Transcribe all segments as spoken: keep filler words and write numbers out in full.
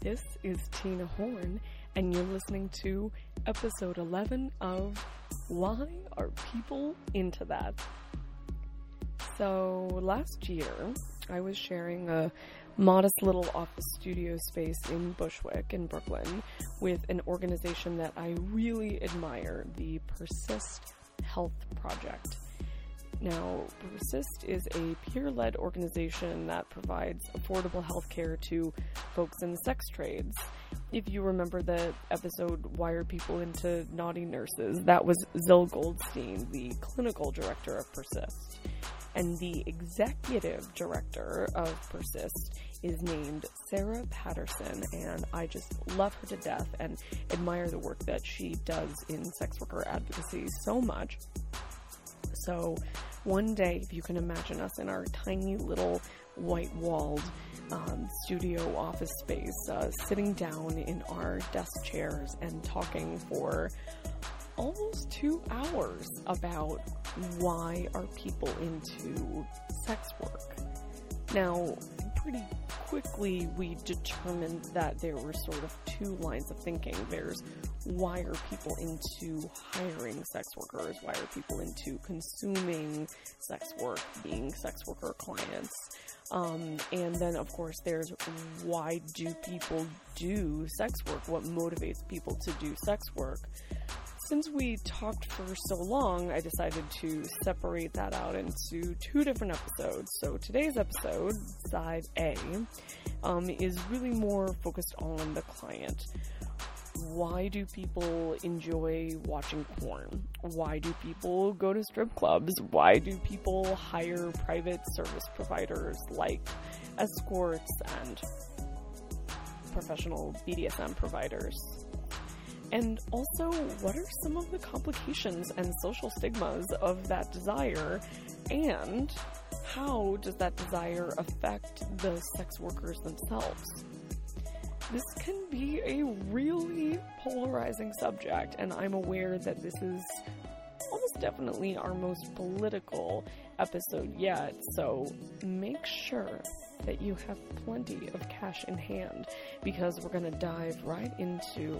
This is Tina Horn, and you're listening to episode eleven of Why Are People Into That? So last year, I was sharing a modest little office studio space in Bushwick in Brooklyn with an organization that I really admire, the Persist Health Project. Now, Persist is a peer-led organization that provides affordable healthcare to folks in the sex trades. If you remember the episode, Why Are People Into Naughty Nurses? That was Zil Goldstein, the clinical director of Persist. And the executive director of Persist is named Sarah Patterson, and I just love her to death and admire the work that she does in sex worker advocacy so much. So one day, if you can imagine us in our tiny little white-walled um, studio office space, uh, sitting down in our desk chairs and talking for almost two hours about why are people into sex work. Now, pretty quickly, we determined that there were sort of two lines of thinking. There's why are people into hiring sex workers? Why are people into consuming sex work, being sex worker clients? Um, and then, of course, there's why do people do sex work? What motivates people to do sex work? Since we talked for so long, I decided to separate that out into two different episodes. So today's episode, side A, um, is really more focused on the client. Why do people enjoy watching porn? Why do people go to strip clubs? Why do people hire private service providers like escorts and professional B D S M providers? And also, what are some of the complications and social stigmas of that desire, and how does that desire affect the sex workers themselves? This can be a really polarizing subject, and I'm aware that this is almost definitely our most political episode yet, so make sure that you have plenty of cash in hand, because we're going to dive right into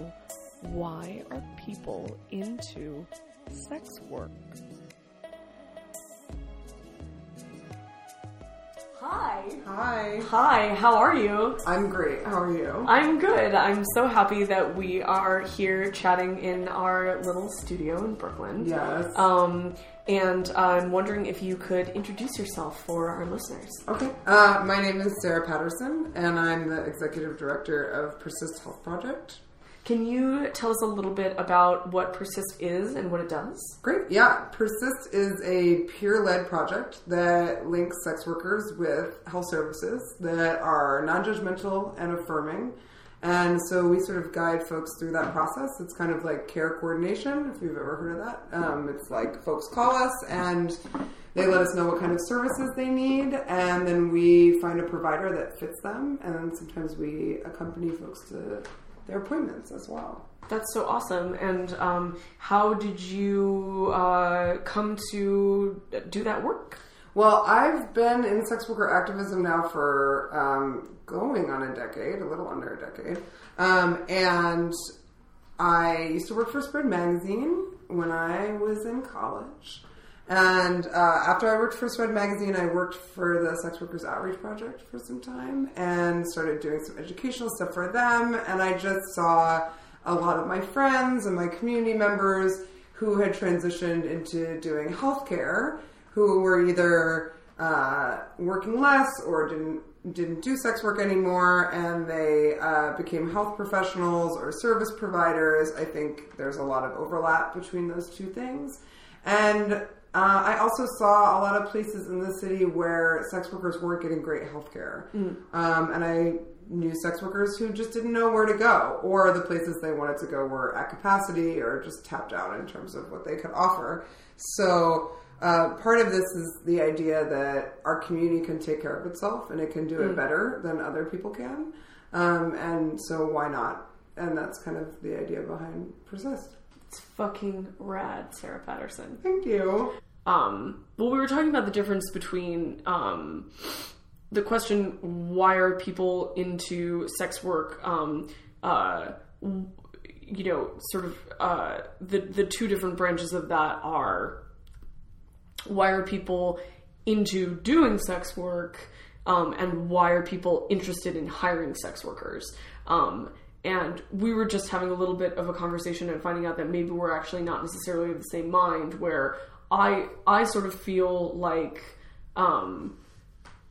why are people into sex work? Hi. Hi. Hi, how are you? I'm great. How are you? I'm good. I'm so happy that we are here chatting in our little studio in Brooklyn. Yes. Um, and I'm wondering if you could introduce yourself for our listeners. Okay. Uh, my name is Sarah Patterson, and I'm the executive director of Persist Health Project. Can you tell us a little bit about what Persist is and what it does? Great, yeah. Persist is a peer-led project that links sex workers with health services that are non-judgmental and affirming. And so we sort of guide folks through that process. It's kind of like care coordination, if you've ever heard of that. Um, it's like folks call us and they let us know what kind of services they need, and then we find a provider that fits them. And then sometimes we accompany folks to their appointments as well. That's so awesome. And um, how did you uh, come to do that work? Well, I've been in sex worker activism now for um, going on a decade, a little under a decade. Um, and I used to work for Spread Magazine when I was in college. And uh, after I worked for Spread Magazine, I worked for the Sex Workers Outreach Project for some time and started doing some educational stuff for them. And I just saw a lot of my friends and my community members who had transitioned into doing healthcare, who were either uh, working less or didn't didn't do sex work anymore, and they uh, became health professionals or service providers. I think there's a lot of overlap between those two things. And uh, I also saw a lot of places in the city where sex workers weren't getting great healthcare. Mm. Um, and I knew sex workers who just didn't know where to go, or the places they wanted to go were at capacity or just tapped out in terms of what they could offer. So uh, part of this is the idea that our community can take care of itself and it can do mm. it better than other people can. Um, and so why not? And that's kind of the idea behind Persist. It's fucking rad, Sarah Patterson. Thank you. Um, well, we were talking about the difference between um, the question, why are people into sex work? Um, uh, you know, sort of uh, the the two different branches of that are, why are people into doing sex work, um, and why are people interested in hiring sex workers? Um, And we were just having a little bit of a conversation and finding out that maybe we're actually not necessarily of the same mind, where I I sort of feel like um,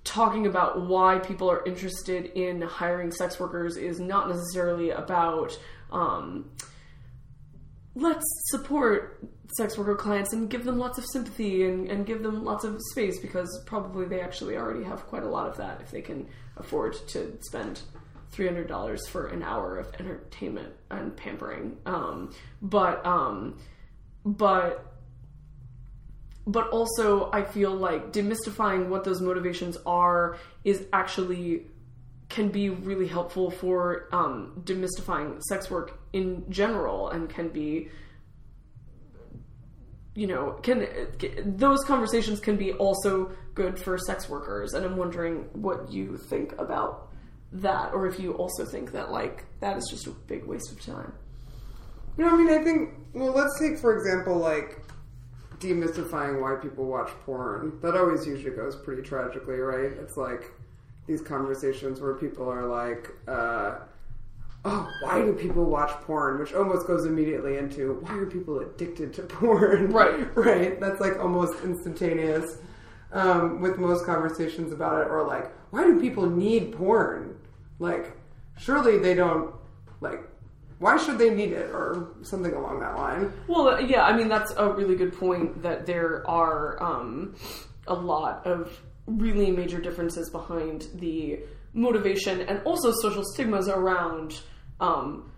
talking about why people are interested in hiring sex workers is not necessarily about um, let's support sex worker clients and give them lots of sympathy and, and give them lots of space, because probably they actually already have quite a lot of that if they can afford to spend three hundred dollars for an hour of entertainment and pampering. Um, but, um, but, but also I feel like demystifying what those motivations are is actually can be really helpful for, um, demystifying sex work in general, and can be, you know, can, can those conversations can be also good for sex workers. And I'm wondering what you think about that, or if you also think that, like, that is just a big waste of time. No, I mean, I think, well, let's take, for example, like, demystifying why people watch porn. That always usually goes pretty tragically, right? It's like these conversations where people are like, uh, oh, why do people watch porn? Which almost goes immediately into, why are people addicted to porn? Right. Right? That's, like, almost instantaneous um, with most conversations about it. Or, like, why do people need porn? Like, surely they don't, like, why should they need it? Or something along that line. Well, yeah, I mean, that's a really good point, that there are um, a lot of really major differences behind the motivation and also social stigmas around um,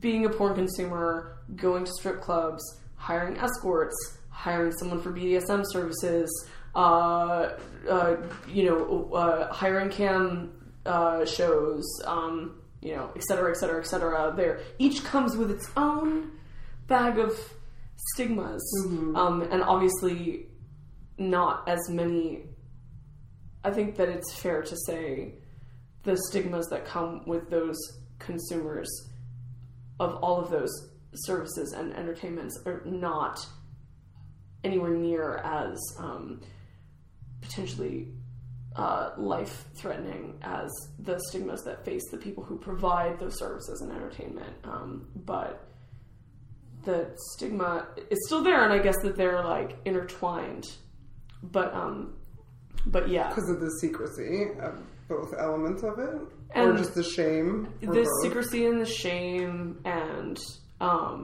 being a porn consumer, going to strip clubs, hiring escorts, hiring someone for B D S M services, uh, uh, you know, uh, hiring cam Uh, shows, um, you know, et cetera, et cetera, et cetera. There, each comes with its own bag of stigmas, mm-hmm. um, and obviously, not as many. I think that it's fair to say the stigmas that come with those consumers of all of those services and entertainments are not anywhere near as um, potentially Uh, life-threatening as the stigmas that face the people who provide those services and entertainment. Um, but the stigma is still there, and I guess that they're, like, intertwined. But, um, but yeah. Because of the secrecy of both elements of it? And or just the shame? The both? Secrecy and the shame, and, um,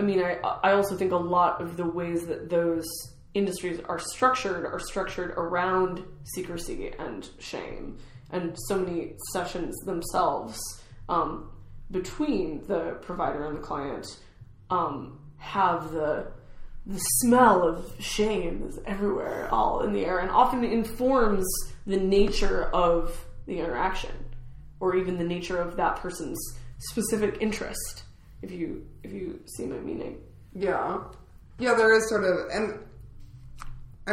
I mean, I, I also think a lot of the ways that those industries are structured are structured around secrecy and shame, and so many sessions themselves um, between the provider and the client um, have the the smell of shame is everywhere, all in the air, and often informs the nature of the interaction, or even the nature of that person's specific interest. If you if you see my meaning, yeah, yeah, there is sort of and.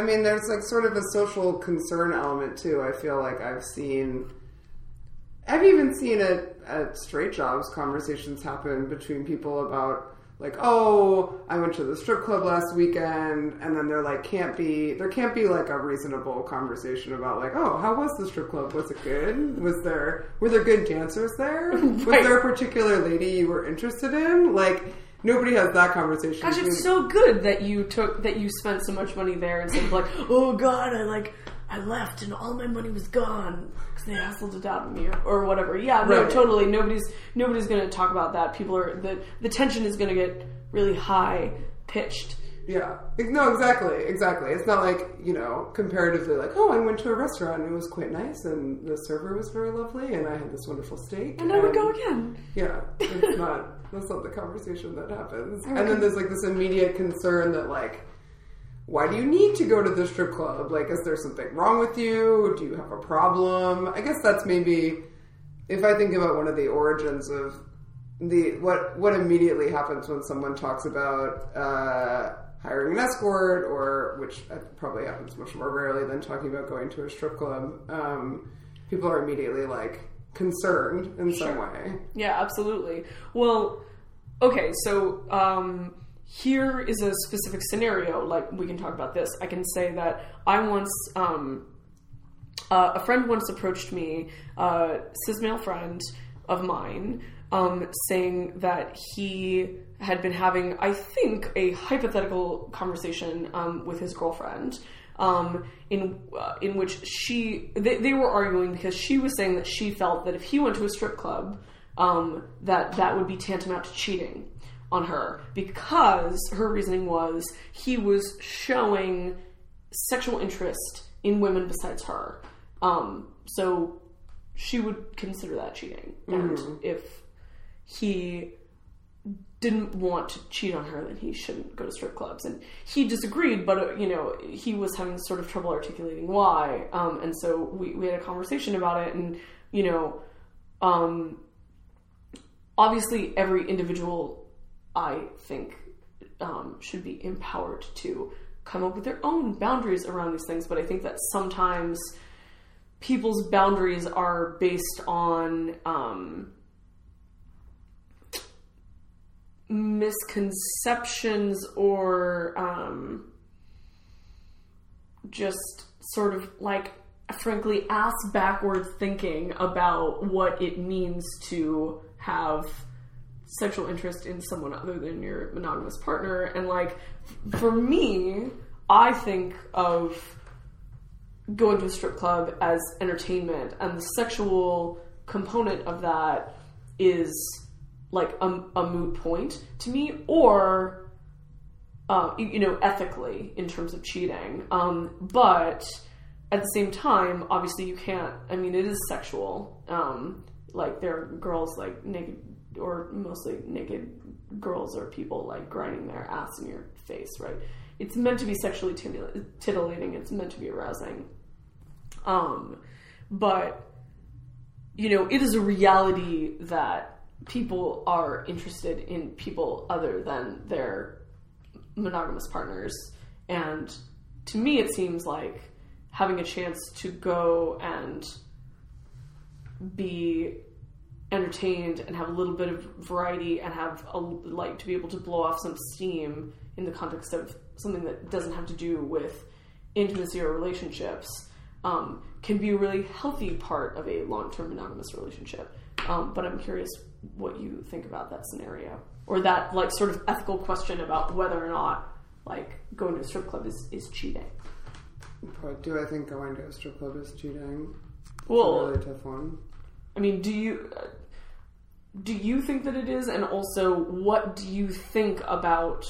I mean, there's, like, sort of a social concern element, too. I feel like I've seen... I've even seen at straight jobs conversations happen between people about, like, oh, I went to the strip club last weekend, and then there like can't be there can't be like a reasonable conversation about like, oh, how was the strip club? Was it good? Was there were there good dancers there? Right. Was there a particular lady you were interested in? Like, nobody has that conversation. Gosh, it's so good that you took that you spent so much money there instead of like, oh God, I like I left and all my money was gone because they hassled it out of me or, or whatever. Yeah, no, right. Totally. Nobody's nobody's going to talk about that. People are the the tension is going to get really high pitched. Yeah. No, exactly, exactly. It's not like, you know, comparatively like, oh, I went to a restaurant and it was quite nice and the server was very lovely and I had this wonderful steak. And, and I would go again. Yeah. It's not, that's not the conversation that happens. Okay. And then there's like this immediate concern that like, why do you need to go to the strip club? Like, is there something wrong with you? Do you have a problem? I guess that's maybe, if I think about one of the origins of the, what, what immediately happens when someone talks about, uh, hiring an escort, or which probably happens much more rarely than talking about going to a strip club, um, people are immediately, like, concerned in some way. Yeah, absolutely. Well, okay, so um, here is a specific scenario. Like, we can talk about this. I can say that I once... Um, uh, a friend once approached me, uh, cis male friend of mine, um, saying that he... had been having, I think, a hypothetical conversation um, with his girlfriend, um, in uh, in which she they, they were arguing because she was saying that she felt that if he went to a strip club, um, that that would be tantamount to cheating on her, because her reasoning was he was showing sexual interest in women besides her, um, so she would consider that cheating, and mm-hmm. if he didn't want to cheat on her, then he shouldn't go to strip clubs. And he disagreed, but, you know, he was having sort of trouble articulating why. Um, and so we, we had a conversation about it, and, you know, um, obviously every individual, I think, um, should be empowered to come up with their own boundaries around these things. But I think that sometimes people's boundaries are based on... Um, misconceptions or um, just sort of like, frankly, ass backwards thinking about what it means to have sexual interest in someone other than your monogamous partner. And like, for me, I think of going to a strip club as entertainment, and the sexual component of that is... like a, a moot point to me, or, uh, you know, ethically in terms of cheating. Um, but at the same time, obviously you can't, I mean, it is sexual. Um, like there are girls like naked or mostly naked girls or people like grinding their ass in your face, right? It's meant to be sexually titillating. It's meant to be arousing. Um, but you know, it is a reality that people are interested in people other than their monogamous partners. And to me, it seems like having a chance to go and be entertained and have a little bit of variety and have a, like, to be able to blow off some steam in the context of something that doesn't have to do with intimacy or relationships, um, can be a really healthy part of a long-term monogamous relationship. Um, but I'm curious what you think about that scenario, or that like sort of ethical question about whether or not like going to a strip club is, is cheating. But do I think going to a strip club is cheating? Well, it's a really tough one. I mean, do you do you think that it is, and also what do you think about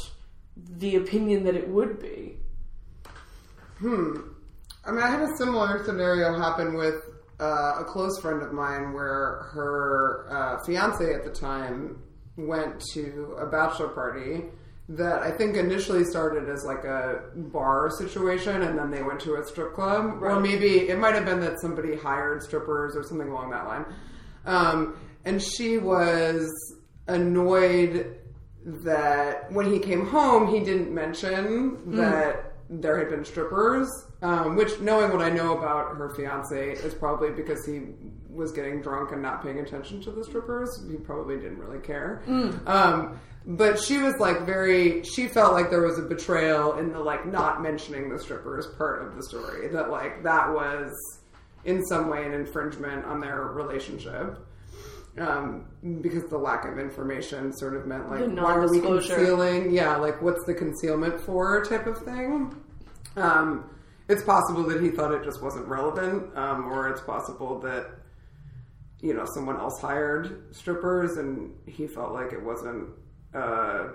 the opinion that it would be? Hmm. I mean, I had a similar scenario happen with. Uh, a close friend of mine where her uh, fiancé at the time went to a bachelor party that I think initially started as like a bar situation, and then they went to a strip club. Right. Or maybe it might have been that somebody hired strippers or something along that line. Um, and she was annoyed that when he came home, he didn't mention that... Mm. there had been strippers, um, which, knowing what I know about her fiancé, is probably because he was getting drunk and not paying attention to the strippers. He probably didn't really care. Mm. Um, but she was, like, very... She felt like there was a betrayal in the, like, not mentioning the strippers part of the story. That, like, that was, in some way, an infringement on their relationship. Um, because the lack of information sort of meant, like, why are we concealing? Yeah, like, what's the concealment for type of thing? Um, it's possible that he thought it just wasn't relevant, um, or it's possible that, you know, someone else hired strippers and he felt like it wasn't uh,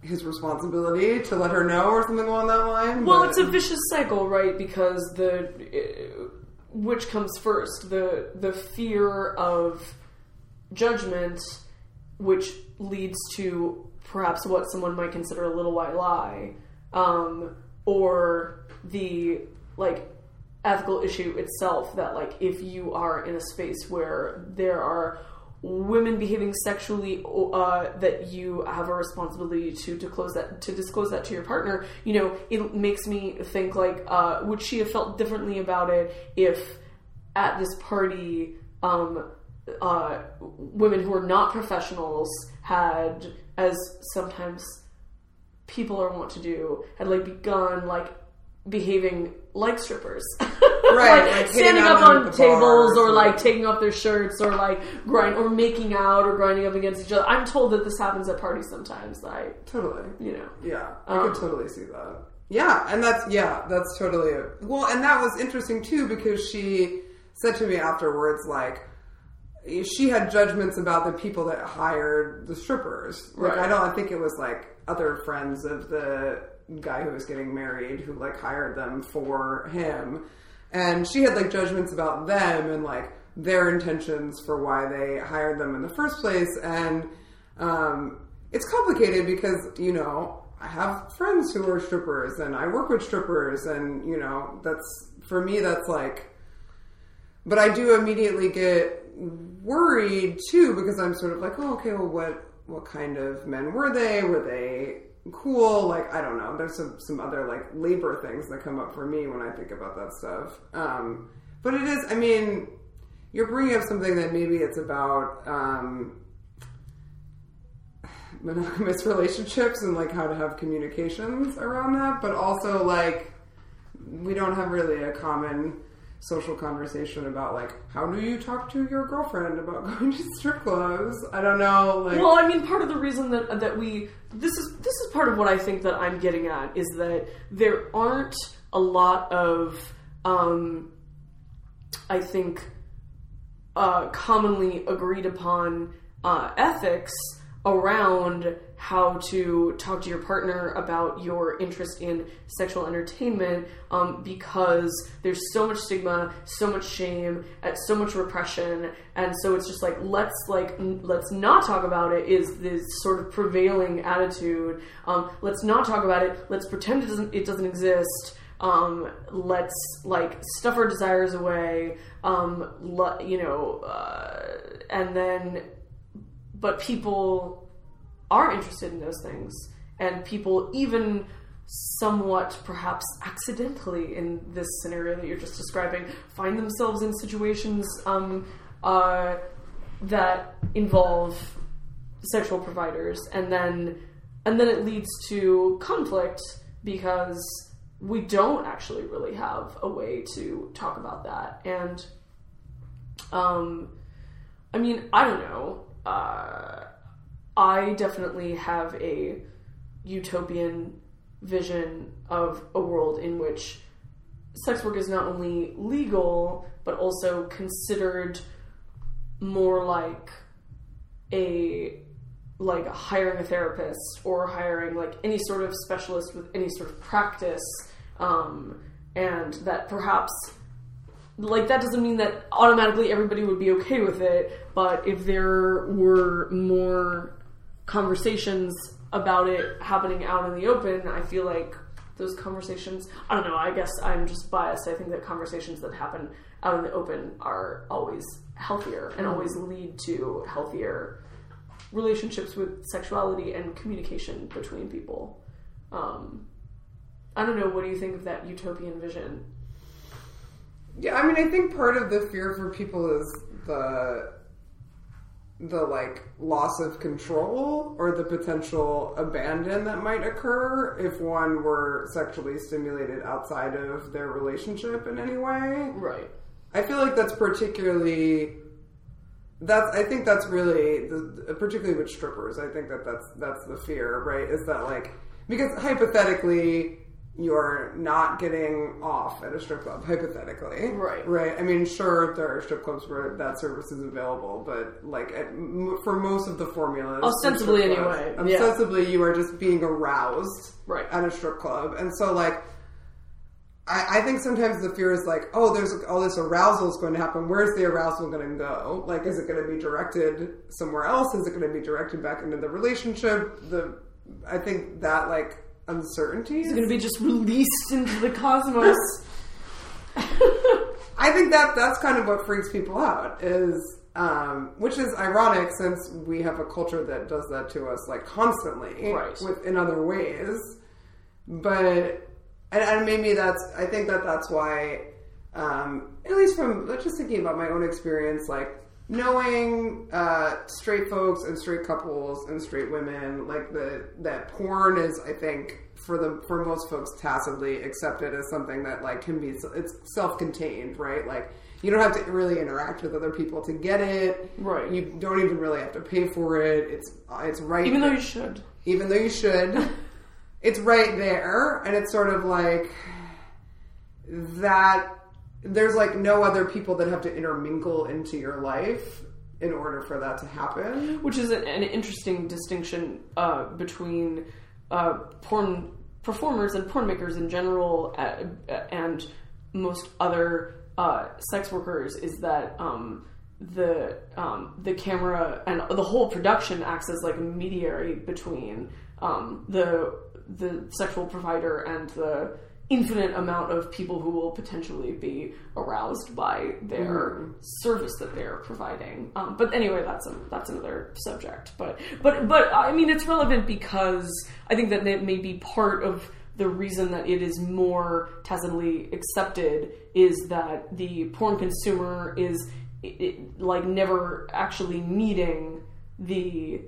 his responsibility to let her know or something along that line. Well, but... it's a vicious cycle, right? Because the... It, Which comes first, the the fear of judgment, which leads to perhaps what someone might consider a little white lie, um, or the, like, ethical issue itself that, like, if you are in a space where there are women behaving sexually, uh, that you have a responsibility to, to close that, to disclose that to your partner. You know, it makes me think, like, uh, would she have felt differently about it if at this party, um, uh, women who are not professionals had, as sometimes people are wont to do, had, like, begun, like, behaving like strippers. Right, like, like standing up on tables or, or like taking off their shirts or like grind or making out or grinding up against each other. I'm told that this happens at parties sometimes. Like, totally, you know, yeah, I um, could totally see that. Yeah, and that's yeah, that's totally it. Well, and that was interesting too because she said to me afterwards, like, she had judgments about the people that hired the strippers. Like, right. I don't. I think it was like other friends of the guy who was getting married who like hired them for him. And she had, like, judgments about them and, like, their intentions for why they hired them in the first place. And um, it's complicated because, you know, I have friends who are strippers and I work with strippers. And, you know, that's, for me, that's, like... But I do immediately get worried, too, because I'm sort of like, oh, okay, well, what, what kind of men were they? Were they... cool, like, I don't know. There's some, some other, like, labor things that come up for me when I think about that stuff. Um, but it is, I mean, you're bringing up something that maybe it's about um, monogamous relationships and, like, how to have communications around that. But also, like, we don't have really a common social conversation about, like, how do you talk to your girlfriend about going to strip clubs? I don't know, like... Well, I mean, part of the reason that that we... This is this is part of what I think that I'm getting at, is that there aren't a lot of, um, I think, uh, commonly agreed upon uh, ethics around how to talk to your partner about your interest in sexual entertainment, um, because there's so much stigma, so much shame, so much repression, and so it's just like, let's like n- let's not talk about it is this sort of prevailing attitude. Um, let's not talk about it. Let's pretend it doesn't it doesn't exist. Um, let's like stuff our desires away. Um, le- you know, uh, and then, but people are interested in those things, and people, even somewhat perhaps accidentally in this scenario that you're just describing, find themselves in situations um, uh, that involve sexual providers, and then and then it leads to conflict because we don't actually really have a way to talk about that. And um, I mean, I don't know. Uh, I definitely have a utopian vision of a world in which sex work is not only legal, but also considered more like a like hiring a therapist or hiring like any sort of specialist with any sort of practice, um, and that perhaps... Like, that doesn't mean that automatically everybody would be okay with it, but if there were more conversations about it happening out in the open, I feel like those conversations... I don't know, I guess I'm just biased. I think that conversations that happen out in the open are always healthier and always lead to healthier relationships with sexuality and communication between people. Um, I don't know, what do you think of that utopian vision? Yeah, I mean, I think part of the fear for people is the, the like, loss of control or the potential abandon that might occur if one were sexually stimulated outside of their relationship in any way. Right. I feel like that's particularly... That's, I think that's really, the, particularly with strippers, I think that that's, that's the fear, right? Is that, like, because hypothetically, you're not getting off at a strip club, hypothetically. Right. Right? I mean, sure, there are strip clubs where that service is available, but, like, at, m- for most of the formulas... Ostensibly, anyway. Clubs, yeah. Ostensibly, you are just being aroused right. at a strip club. And so, like... I, I think sometimes the fear is like, oh, there's all this arousal is going to happen. Where's the arousal going to go? Like, is it going to be directed somewhere else? Is it going to be directed back into the relationship? The I think that, like, uncertainty is... Is it going to be just released into the cosmos? I think that that's kind of what freaks people out, is... Um, which is ironic, since we have a culture that does that to us, like, constantly. Right. With, in other ways. But... And, and maybe that's, I think that that's why, um, at least from, just thinking about my own experience, like, knowing uh, straight folks and straight couples and straight women, like, the that porn is, I think, for the for most folks, tacitly accepted as something that, like, can be, it's self-contained, right? Like, you don't have to really interact with other people to get it. Right. You don't even really have to pay for it. It's, it's right. Even though you should. Even though you should. It's right there, and it's sort of like that there's, like, no other people that have to intermingle into your life in order for that to happen. Which is an interesting distinction uh, between uh, porn performers and porn makers in general uh, and most other uh, sex workers, is that um, the, um, the camera and the whole production acts as, like, a mediary between um, the... the sexual provider and the infinite amount of people who will potentially be aroused by their mm. service that they're providing. Um, but anyway, that's a, that's another subject. But, but, but I mean, it's relevant because I think that that may be part of the reason that it is more tacitly accepted, is that the porn consumer is it, it, like never actually meeting the,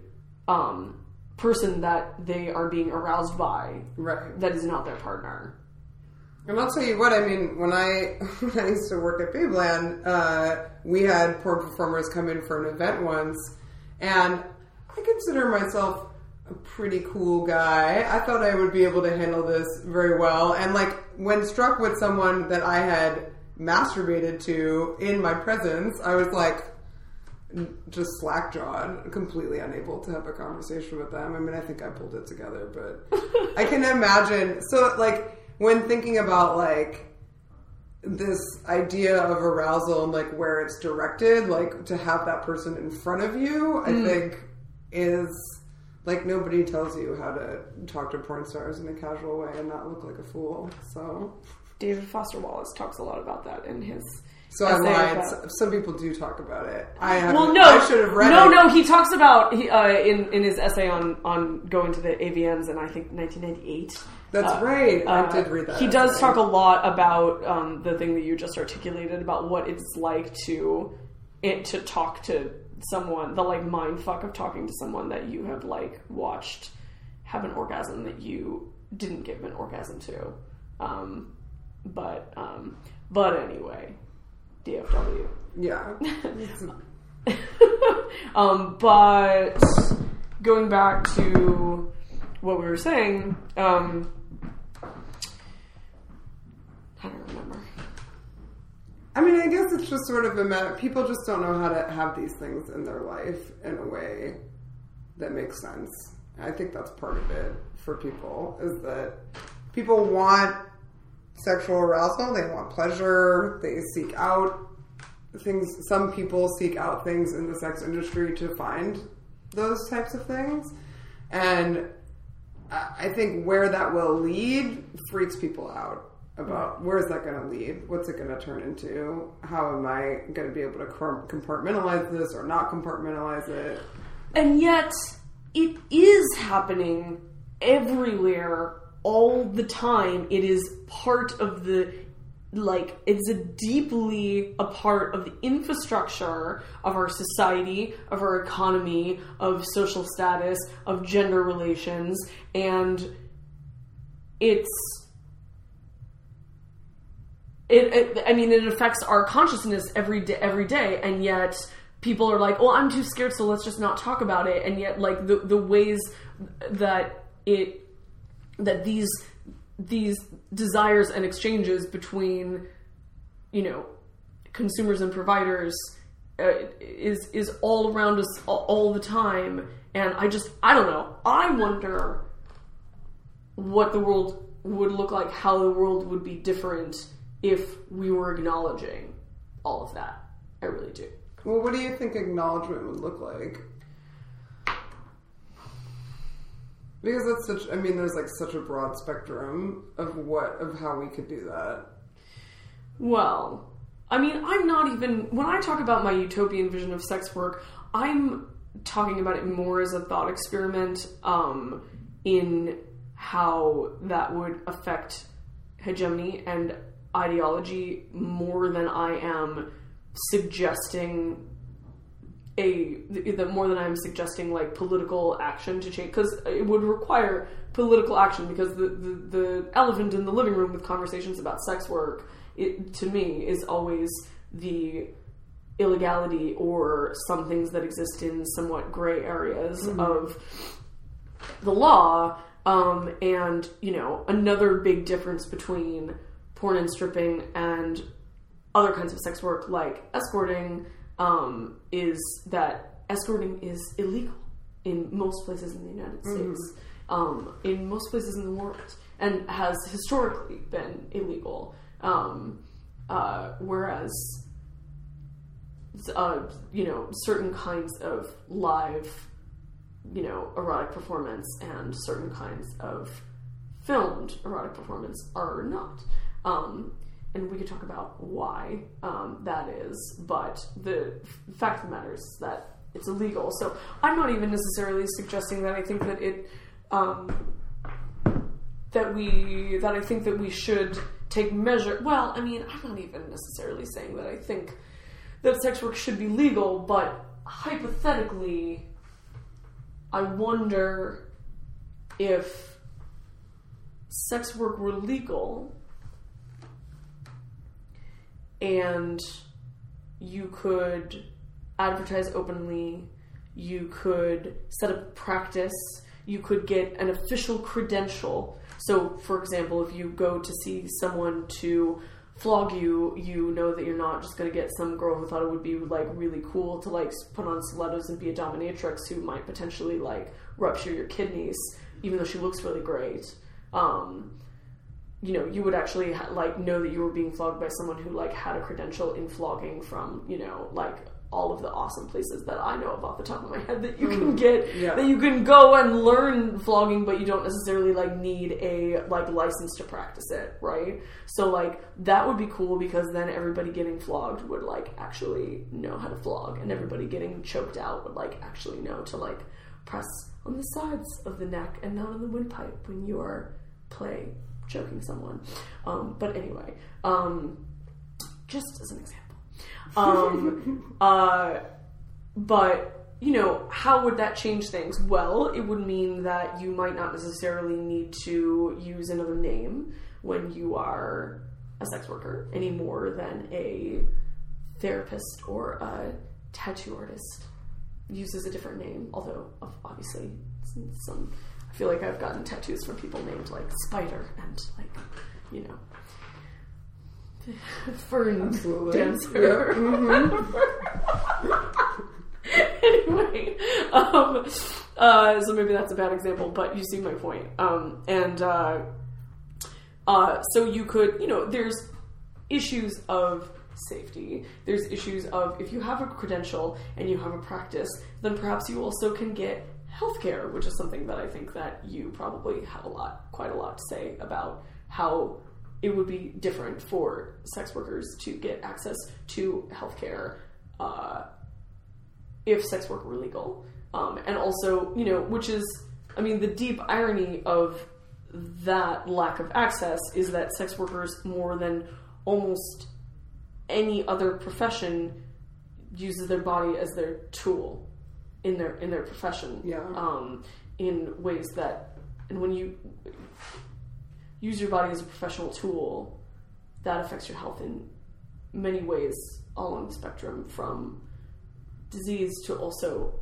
um, person that they are being aroused by, right? That is not their partner. And I'll tell you what, I mean, when I, when I used to work at Babeland, uh, we had porn performers come in for an event once, and I consider myself a pretty cool guy. I thought I would be able to handle this very well, and, like, when struck with someone that I had masturbated to in my presence, I was like, just slack-jawed, completely unable to have a conversation with them. I mean, I think I pulled it together, but I can imagine. So, like, when thinking about, like, this idea of arousal and, like, where it's directed, like, to have that person in front of you, I mm. think is, like, nobody tells you how to talk to porn stars in a casual way and not look like a fool, so... David Foster Wallace talks a lot about that in his... So I lied. Some people do talk about it. I have. Well, no, I should have read no, it. No, no. He talks about he, uh, in in his essay on, on going to the A V Ms in, I think, nineteen ninety-eight. That's uh, right. I uh, did read that. He essay. does talk a lot about um, the thing that you just articulated about what it's like to it, to talk to someone, the, like, mind fuck of talking to someone that you have, like, watched have an orgasm that you didn't give an orgasm to. Um, but um, but anyway. D F W. Yeah. um, but going back to what we were saying, um, I don't remember. I mean, I guess it's just sort of a matter, people just don't know how to have these things in their life in a way that makes sense. I think that's part of it for people, is that people want sexual arousal, they want pleasure, they seek out things. Some people seek out things in the sex industry to find those types of things. And I think where that will lead freaks people out about where is that going to lead? What's it going to turn into? How am I going to be able to compartmentalize this or not compartmentalize it? And yet, it is happening everywhere all the time. It is part of the, like, it's a deeply a part of the infrastructure of our society, of our economy, of social status, of gender relations, and it's, it, it I mean, it affects our consciousness every day, every day, and yet people are like, well, I'm too scared, so let's just not talk about it, and yet, like, the, the ways that it, that these, these desires and exchanges between, you know, consumers and providers uh, is is all around us all, all the time. And I just, I don't know. I wonder what the world would look like, how the world would be different if we were acknowledging all of that. I really do. Well, what do you think acknowledgement would look like? Because that's such, I mean, there's like such a broad spectrum of what, of how we could do that. Well, I mean, I'm not even, when I talk about my utopian vision of sex work, I'm talking about it more as a thought experiment um, in how that would affect hegemony and ideology more than I am suggesting a, the more than I'm suggesting, like, political action to change, because it would require political action, because the, the, the elephant in the living room with conversations about sex work, it, to me, is always the illegality or some things that exist in somewhat gray areas mm-hmm. of the law, um, and, you know, another big difference between porn and stripping and other kinds of sex work, like escorting, Um, is that escorting is illegal in most places in the United States, mm-hmm. um, in most places in the world, and has historically been illegal. Um, uh, whereas, uh, you know, certain kinds of live, you know, erotic performance and certain kinds of filmed erotic performance are not. Um, And we could talk about why um, that is, but the f- fact of the matter is that it's illegal. So I'm not even necessarily suggesting that I think that it um, that we that I think that we should take measure. Well, I mean, I'm not even necessarily saying that I think that sex work should be legal, but hypothetically, I wonder if sex work were legal. And you could advertise openly, you could set up practice, you could get an official credential. So, for example, if you go to see someone to flog you, you know that you're not just going to get some girl who thought it would be, like, really cool to, like, put on stilettos and be a dominatrix who might potentially, like, rupture your kidneys, even though she looks really great. Um... You know, you would actually, ha- like, know that you were being flogged by someone who, like, had a credential in flogging from, you know, like, all of the awesome places that I know of off the top of my head that you can get, yeah. that you can go and learn flogging, but you don't necessarily, like, need a, like, license to practice it, right? So, like, that would be cool because then everybody getting flogged would, like, actually know how to flog, and everybody getting choked out would, like, actually know to, like, press on the sides of the neck and not on the windpipe when you are playing. Choking someone, um, but anyway, um, just as an example, um, uh, but you know, how would that change things? Well, it would mean that you might not necessarily need to use another name when you are a sex worker any more than a therapist or a tattoo artist uses a different name, although obviously some. I feel like I've gotten tattoos from people named, like, Spider and, like, you know, Fern Absolutely. Dancer. Yeah. Mm-hmm. Anyway, um, uh, so maybe that's a bad example, but you see my point. Um, and uh, uh, so you could, you know, there's issues of safety. There's issues of if you have a credential and you have a practice, then perhaps you also can get healthcare, which is something that I think that you probably have a lot, quite a lot to say about how it would be different for sex workers to get access to healthcare uh, if sex work were legal. Um, and also, you know, which is, I mean, the deep irony of that lack of access is that sex workers, more than almost any other profession, uses their body as their tool in their in their profession. Yeah. Um, in ways that, and when you use your body as a professional tool, that affects your health in many ways, all along the spectrum, from disease to also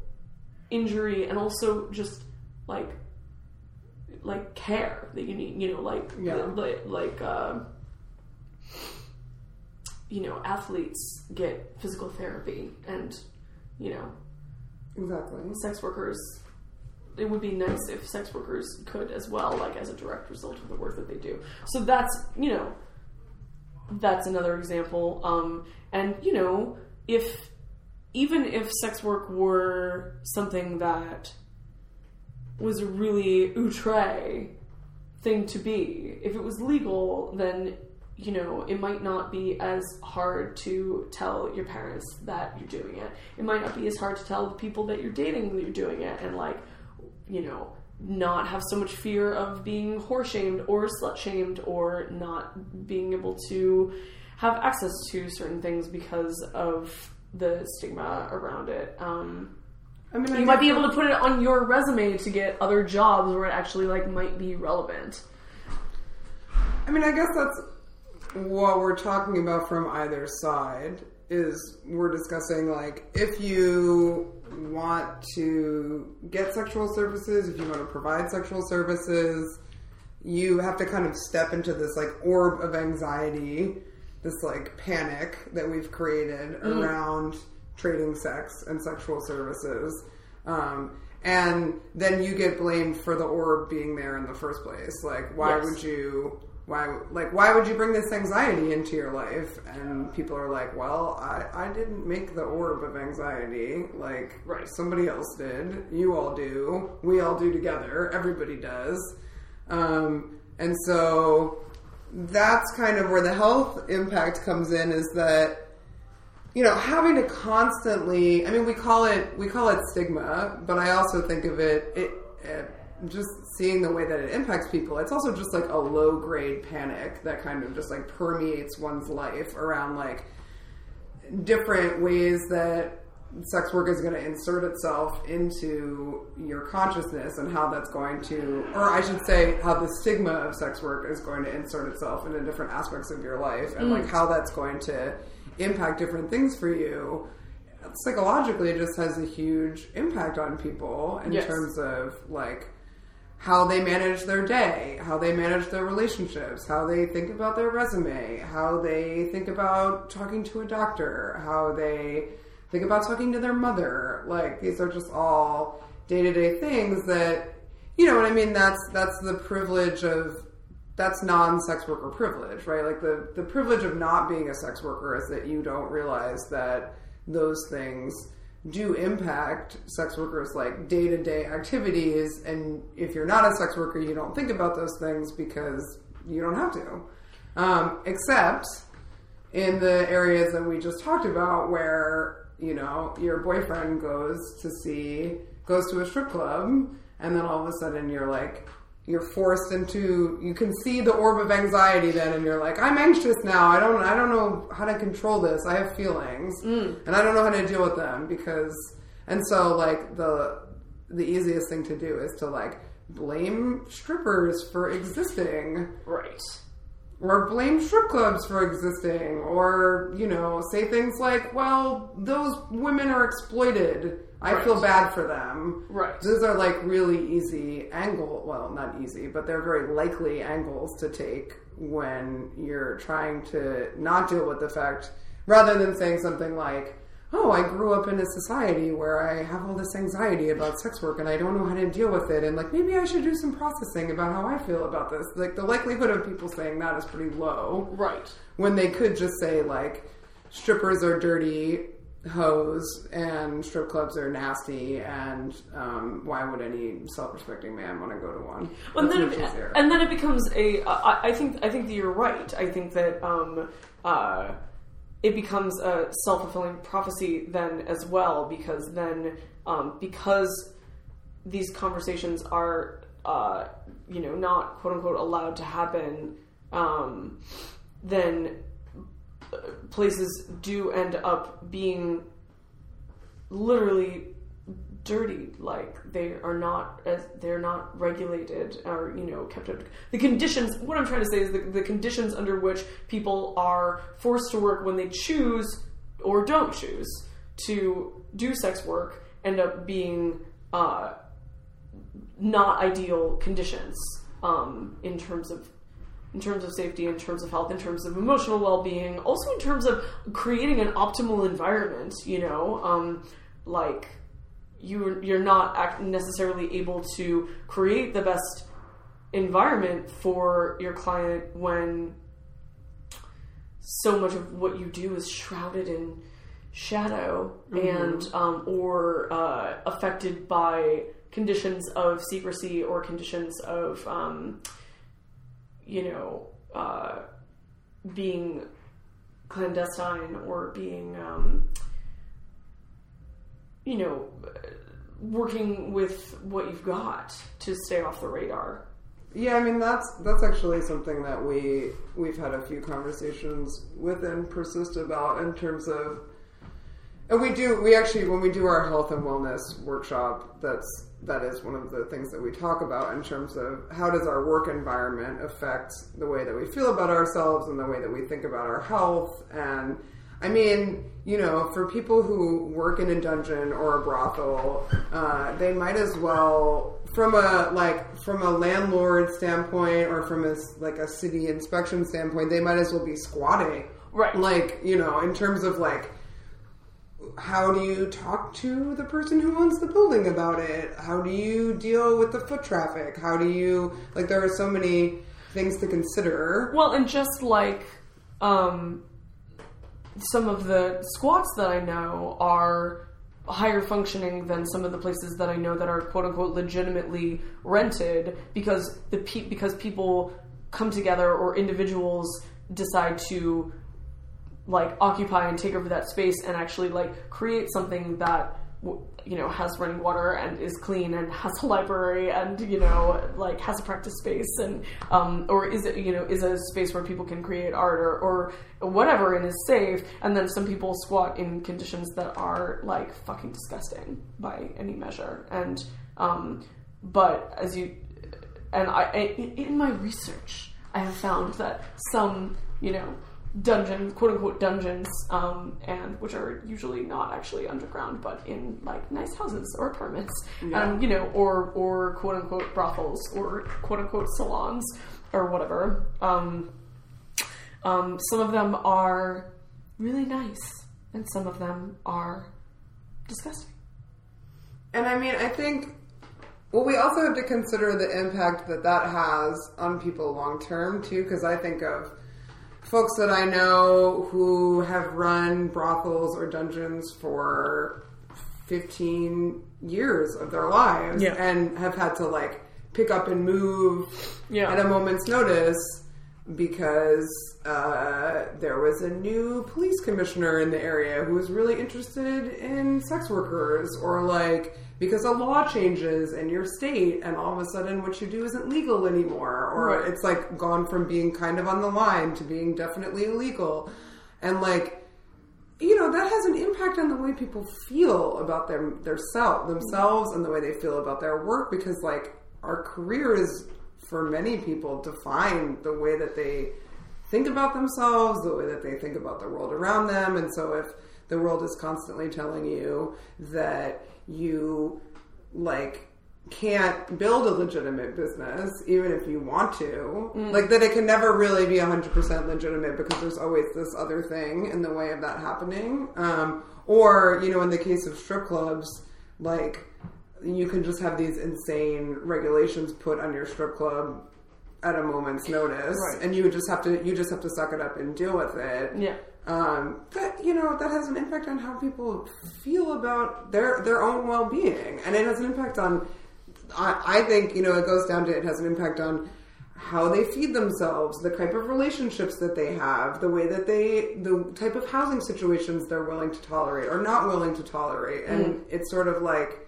injury, and also just like like care that you need, you know, like yeah. like, like uh, you know, athletes get physical therapy, and you know, exactly, sex workers. It would be nice if sex workers could as well, like as a direct result of the work that they do. So that's, you know, that's another example. Um, and you know, if even if sex work were something that was a really outre thing to be, if it was legal, then, you know, it might not be as hard to tell your parents that you're doing it. It might not be as hard to tell the people that you're dating that you're doing it, and like, you know, not have so much fear of being whore-shamed or slut-shamed or not being able to have access to certain things because of the stigma around it. Um, I mean, I you might be able to put it on your resume to get other jobs where it actually like might be relevant. I mean, I guess that's what we're talking about from either side, is we're discussing like, if you want to get sexual services, if you want to provide sexual services, you have to kind of step into this like orb of anxiety, this like panic that we've created mm. around trading sex and sexual services. Um, and then you get blamed for the orb being there in the first place. Like, why yes. would you, why, like, why would you bring this anxiety into your life? And people are like, well, I, I didn't make the orb of anxiety. Like, right. somebody else did. You all do. We all do together. Everybody does. Um, and so that's kind of where the health impact comes in, is that, you know, having to constantly, I mean, we call it, we call it stigma, but I also think of it, it, it just seeing the way that it impacts people, it's also just like a low grade panic that kind of just like permeates one's life around like different ways that sex work is going to insert itself into your consciousness, and how that's going to, or I should say how the stigma of sex work is going to insert itself into different aspects of your life, and mm. like how that's going to impact different things for you. Psychologically, it just has a huge impact on people in yes. terms of like how they manage their day, how they manage their relationships, how they think about their resume, how they think about talking to a doctor, how they think about talking to their mother. Like, these are just all day-to-day things that, you know what I mean? That's, that's the privilege of, that's non-sex worker privilege, right? Like, the, the privilege of not being a sex worker is that you don't realize that those things do impact sex workers' like day-to-day activities. And if you're not a sex worker, you don't think about those things because you don't have to. Um, except in the areas that we just talked about, where, you know, your boyfriend goes to see, goes to a strip club, and then all of a sudden you're like, you're forced into, you can see the orb of anxiety then, and you're like, I'm anxious now. I don't, I don't know how to control this. I have feelings mm. and I don't know how to deal with them because, and so like the, the easiest thing to do is to like blame strippers for existing. Right. Or blame strip clubs for existing, or, you know, say things like, well, those women are exploited. I right. feel bad for them. Right. Those are like really easy angle. Well, not easy, but they're very likely angles to take when you're trying to not deal with the fact, rather than saying something like, oh, I grew up in a society where I have all this anxiety about sex work and I don't know how to deal with it. And like, maybe I should do some processing about how I feel about this. Like, the likelihood of people saying that is pretty low. Right. When they could just say like, strippers are dirty hoes and strip clubs are nasty, and um, why would any self-respecting man want to go to one? Well, and, then it, and then it becomes a. Uh, I think I think that you're right. I think that um, uh, it becomes a self-fulfilling prophecy then as well, because then um, because these conversations are uh, you know, not quote unquote allowed to happen, um, then places do end up being literally dirty. Like, they are not as they're not regulated or, you know, kept up. The conditions, what I'm trying to say is the, the conditions under which people are forced to work when they choose or don't choose to do sex work end up being uh, not ideal conditions um, in terms of in terms of safety, in terms of health, in terms of emotional well-being, also in terms of creating an optimal environment, you know, um, like you're, you're not necessarily able to create the best environment for your client when so much of what you do is shrouded in shadow mm-hmm. and, um, or, uh, affected by conditions of secrecy or conditions of, um, you know, uh, being clandestine or being, um, you know, working with what you've got to stay off the radar. Yeah, I mean, that's that's actually something that we, we've had a few conversations with and Persist about in terms of, and we do, we actually, when we do our health and wellness workshop, that's, that is one of the things that we talk about in terms of how does our work environment affect the way that we feel about ourselves and the way that we think about our health. And I mean, you know, for people who work in a dungeon or a brothel, uh, they might as well, from a, like, from a landlord standpoint or from a, like a city inspection standpoint, they might as well be squatting. Right. Like, you know, in terms of like, how do you talk to the person who owns the building about it? How do you deal with the foot traffic? How do you, like, there are so many things to consider. Well, and just like, um, some of the squats that I know are higher functioning than some of the places that I know that are quote unquote legitimately rented because the pe- because people come together or individuals decide to like occupy and take over that space and actually like create something that, you know, has running water and is clean and has a library and, you know, like has a practice space and, um, or is it, you know, is a space where people can create art or, or whatever and is safe. And then some people squat in conditions that are like fucking disgusting by any measure. And, um, but as you, and I, in my research, I have found that some, you know, dungeons, quote unquote dungeons, um, and which are usually not actually underground, but in like nice houses or apartments, yeah. um, you know, or or quote unquote brothels or quote unquote salons or whatever. Um, um, some of them are really nice, and some of them are disgusting. And I mean, I think. Well, we also have to consider the impact that that has on people long term too, because I think of folks that I know who have run brothels or dungeons for fifteen years of their lives yeah. and have had to like pick up and move yeah. at a moment's notice because uh, there was a new police commissioner in the area who was really interested in sex workers or like because a law changes in your state and all of a sudden what you do isn't legal anymore or right. it's like gone from being kind of on the line to being definitely illegal. And like, you know, that has an impact on the way people feel about their, their self, themselves yeah. and the way they feel about their work because like our career is, for many people, define the way that they think about themselves, the way that they think about the world around them. And so if the world is constantly telling you that you like can't build a legitimate business even if you want to mm. like that it can never really be one hundred percent legitimate because there's always this other thing in the way of that happening um or you know in the case of strip clubs like you can just have these insane regulations put on your strip club at a moment's notice right. and you just have to you just have to suck it up and deal with it yeah Um, that, you know, that has an impact on how people feel about their, their own well-being. And it has an impact on, I, I think, you know, it goes down to it has an impact on how they feed themselves, the type of relationships that they have, the way that they, the type of housing situations they're willing to tolerate or not willing to tolerate. And mm. it's sort of like,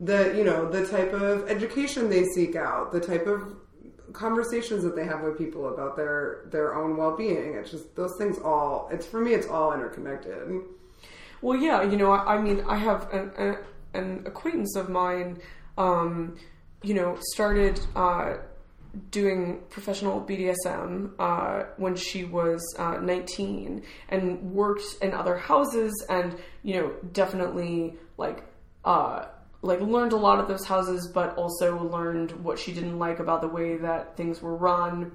the, you know, the type of education they seek out, the type of conversations that they have with people about their, their own well-being. It's just those things all, it's, for me, it's all interconnected. Well, yeah, you know, I, I mean, I have an, an, an acquaintance of mine, um, you know, started, uh, doing professional B D S M uh, when she was uh, nineteen, and worked in other houses, and, you know, definitely like uh, like learned a lot of those houses, but also learned what she didn't like about the way that things were run.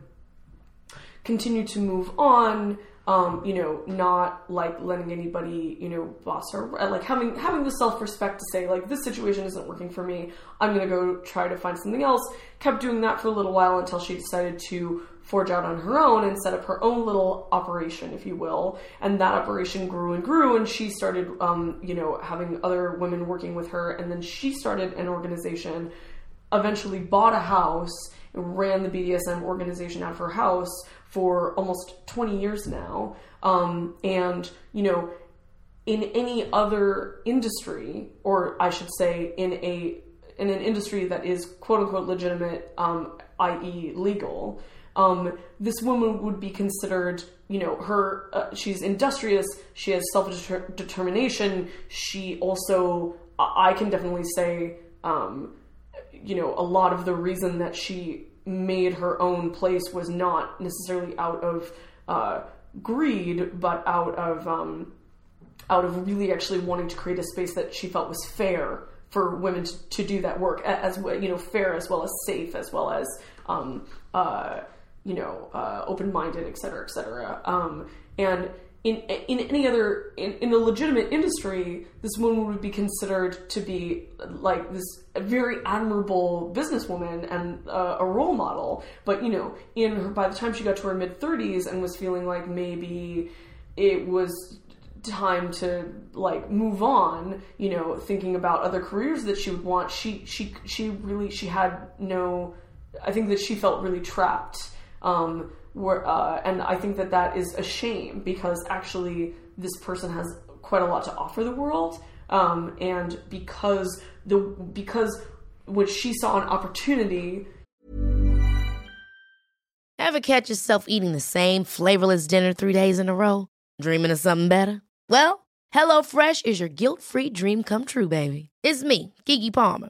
Continued to move on, um, you know, not like letting anybody, you know, boss her, like having having the self-respect to say, like, this situation isn't working for me, I'm gonna go try to find something else. Kept doing that for a little while until she decided to forge out on her own and set up her own little operation, if you will. And that operation grew and grew, and she started, um, you know, having other women working with her, and then she started an organization, eventually bought a house, ran the B D S M organization out of her house for almost twenty years now. Um, and, you know, in any other industry, or I should say in a in an industry that is quote-unquote legitimate, um, that is legal, um, this woman would be considered, you know, her, uh, she's industrious, she has self-determination, she also, I can definitely say, um, you know, a lot of the reason that she made her own place was not necessarily out of uh, greed, but out of um, out of really actually wanting to create a space that she felt was fair for women to, to do that work, as, you know, fair as well as safe, as well as um, uh, you know, uh, open-minded, et cetera, et cetera. Um, and in in any other in, in a legitimate industry, this woman would be considered to be like this very admirable businesswoman and uh, a role model. But, you know, in her, by the time she got to her mid-thirties and was feeling like maybe it was time to like move on, you know, thinking about other careers that she would want, she she she really she had no. I think that she felt really trapped. Um, Were, uh, and I think that that is a shame, because actually this person has quite a lot to offer the world, um, and because the because when she saw an opportunity. Ever catch yourself eating the same flavorless dinner three days in a row, dreaming of something better? Well, HelloFresh is your guilt-free dream come true, baby. It's me, Keke Palmer.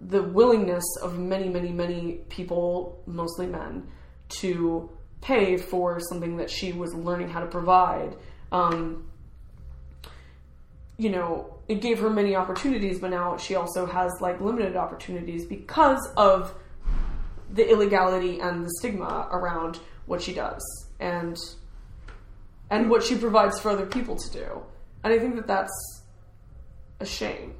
the willingness of many, many, many people, mostly men, to pay for something that she was learning how to provide. Um, you know, it gave her many opportunities, but now she also has like limited opportunities because of the illegality and the stigma around what she does and and what she provides for other people to do. And I think that that's a shame.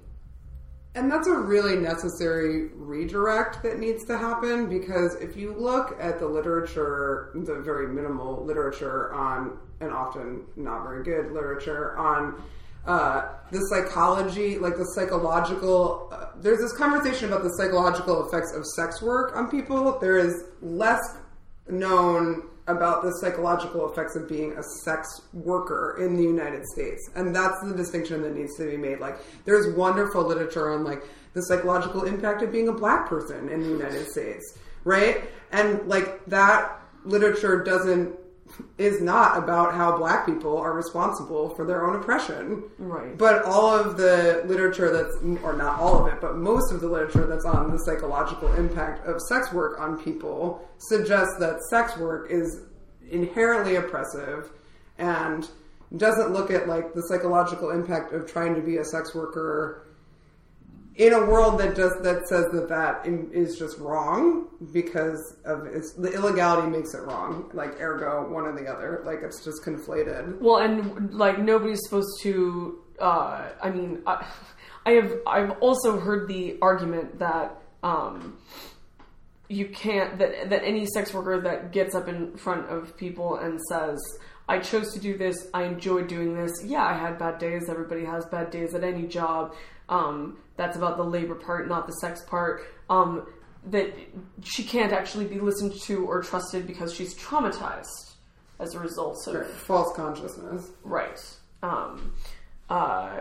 And that's a really necessary redirect that needs to happen, because if you look at the literature, the very minimal literature on, and often not very good literature on uh, the psychology, like the psychological, uh, there's this conversation about the psychological effects of sex work on people. There is less known about the psychological effects of being a sex worker in the United States. And that's the distinction that needs to be made. Like, there's wonderful literature on, like, the psychological impact of being a black person in the United States, right? And, like, that literature doesn't, is not about how black people are responsible for their own oppression. Right. But all of the literature that's, or not all of it, but most of the literature that's on the psychological impact of sex work on people suggests that sex work is inherently oppressive and doesn't look at, like, the psychological impact of trying to be a sex worker in a world that just, that says that that is just wrong because of it's, the illegality makes it wrong. Like, ergo, one or the other. Like, it's just conflated. Well, and, like, nobody's supposed to, uh, I mean, I, I have, I've also heard the argument that, um, you can't, that that any sex worker that gets up in front of people and says, I chose to do this, I enjoyed doing this, yeah, I had bad days, everybody has bad days at any job, um, that's about the labor part, not the sex part, um, that she can't actually be listened to or trusted because she's traumatized as a result of... Sure. False consciousness. Right. Um, uh,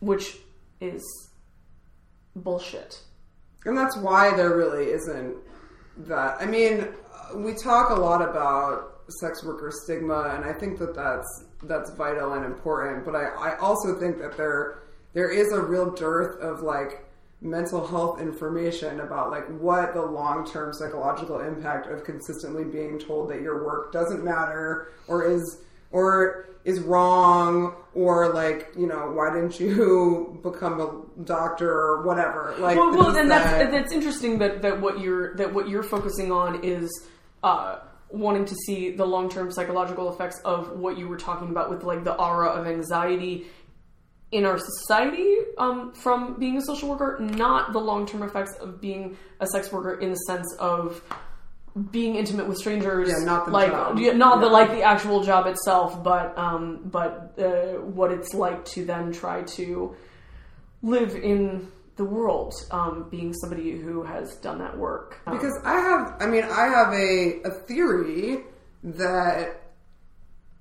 which is bullshit. And that's why there really isn't that. I mean, we talk a lot about sex worker stigma, and I think that that's, that's vital and important, but I, I also think that there there is a real dearth of, like, mental health information about, like, what the long-term psychological impact of consistently being told that your work doesn't matter or is or is wrong, or, like, you know, why didn't you become a doctor or whatever. Like, well, well and that... that's that's interesting that, that what you're that what you're focusing on is uh wanting to see the long-term psychological effects of what you were talking about with, like, the aura of anxiety in our society um, from being a social worker, not the long-term effects of being a sex worker in the sense of being intimate with strangers. Yeah, not the like, job. Yeah, not yeah. the, like, the actual job itself, but, um, but uh, what it's like to then try to live in the world, um, being somebody who has done that work. Um, because I have, I mean, I have a, a theory that,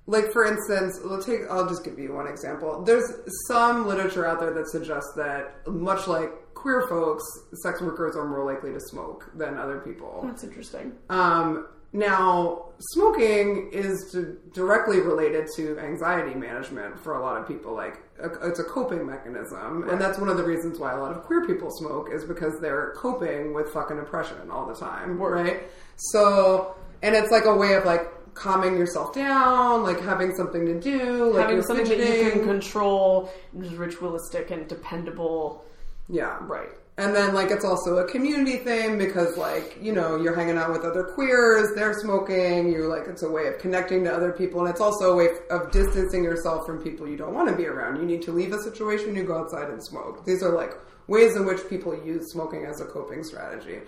like, for instance, we'll take, I'll just give you one example. There's some literature out there that suggests that, much like queer folks, sex workers are more likely to smoke than other people. That's interesting. Um, now, smoking is to, directly related to anxiety management for a lot of people. Like, a, it's a coping mechanism. Right. And that's one of the reasons why a lot of queer people smoke, is because they're coping with fucking oppression all the time, right? So, and it's like a way of, like, calming yourself down, like having something to do, like having something fidgeting. That you can control, is ritualistic and dependable. Yeah, right. And then, like, it's also a community thing because, like, you know, you're hanging out with other queers, they're smoking, you're like, it's a way of connecting to other people, and it's also a way of distancing yourself from people you don't want to be around. You need to leave a situation, you go outside and smoke. These are, like, ways in which people use smoking as a coping strategy.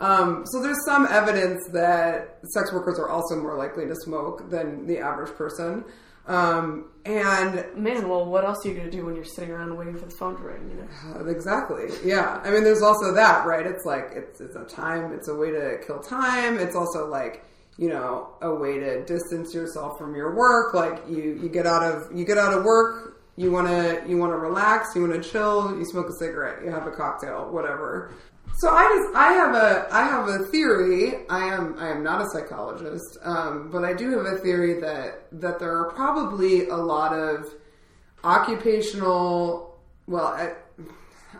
Um, so there's some evidence that sex workers are also more likely to smoke than the average person. Um, and... Man, well, what else are you going to do when you're sitting around waiting for the phone to ring, you know? Exactly, yeah. I mean, there's also that, right? It's like, it's, it's a time, it's a way to kill time. It's also, like, you know, a way to distance yourself from your work. Like, you, you get out of, you get out of work, you want to, you want to relax, you want to chill, you smoke a cigarette, you have a cocktail, whatever. So I just I have a I have a theory. I am I am not a psychologist, um, but I do have a theory that that there are probably a lot of occupational. Well, I,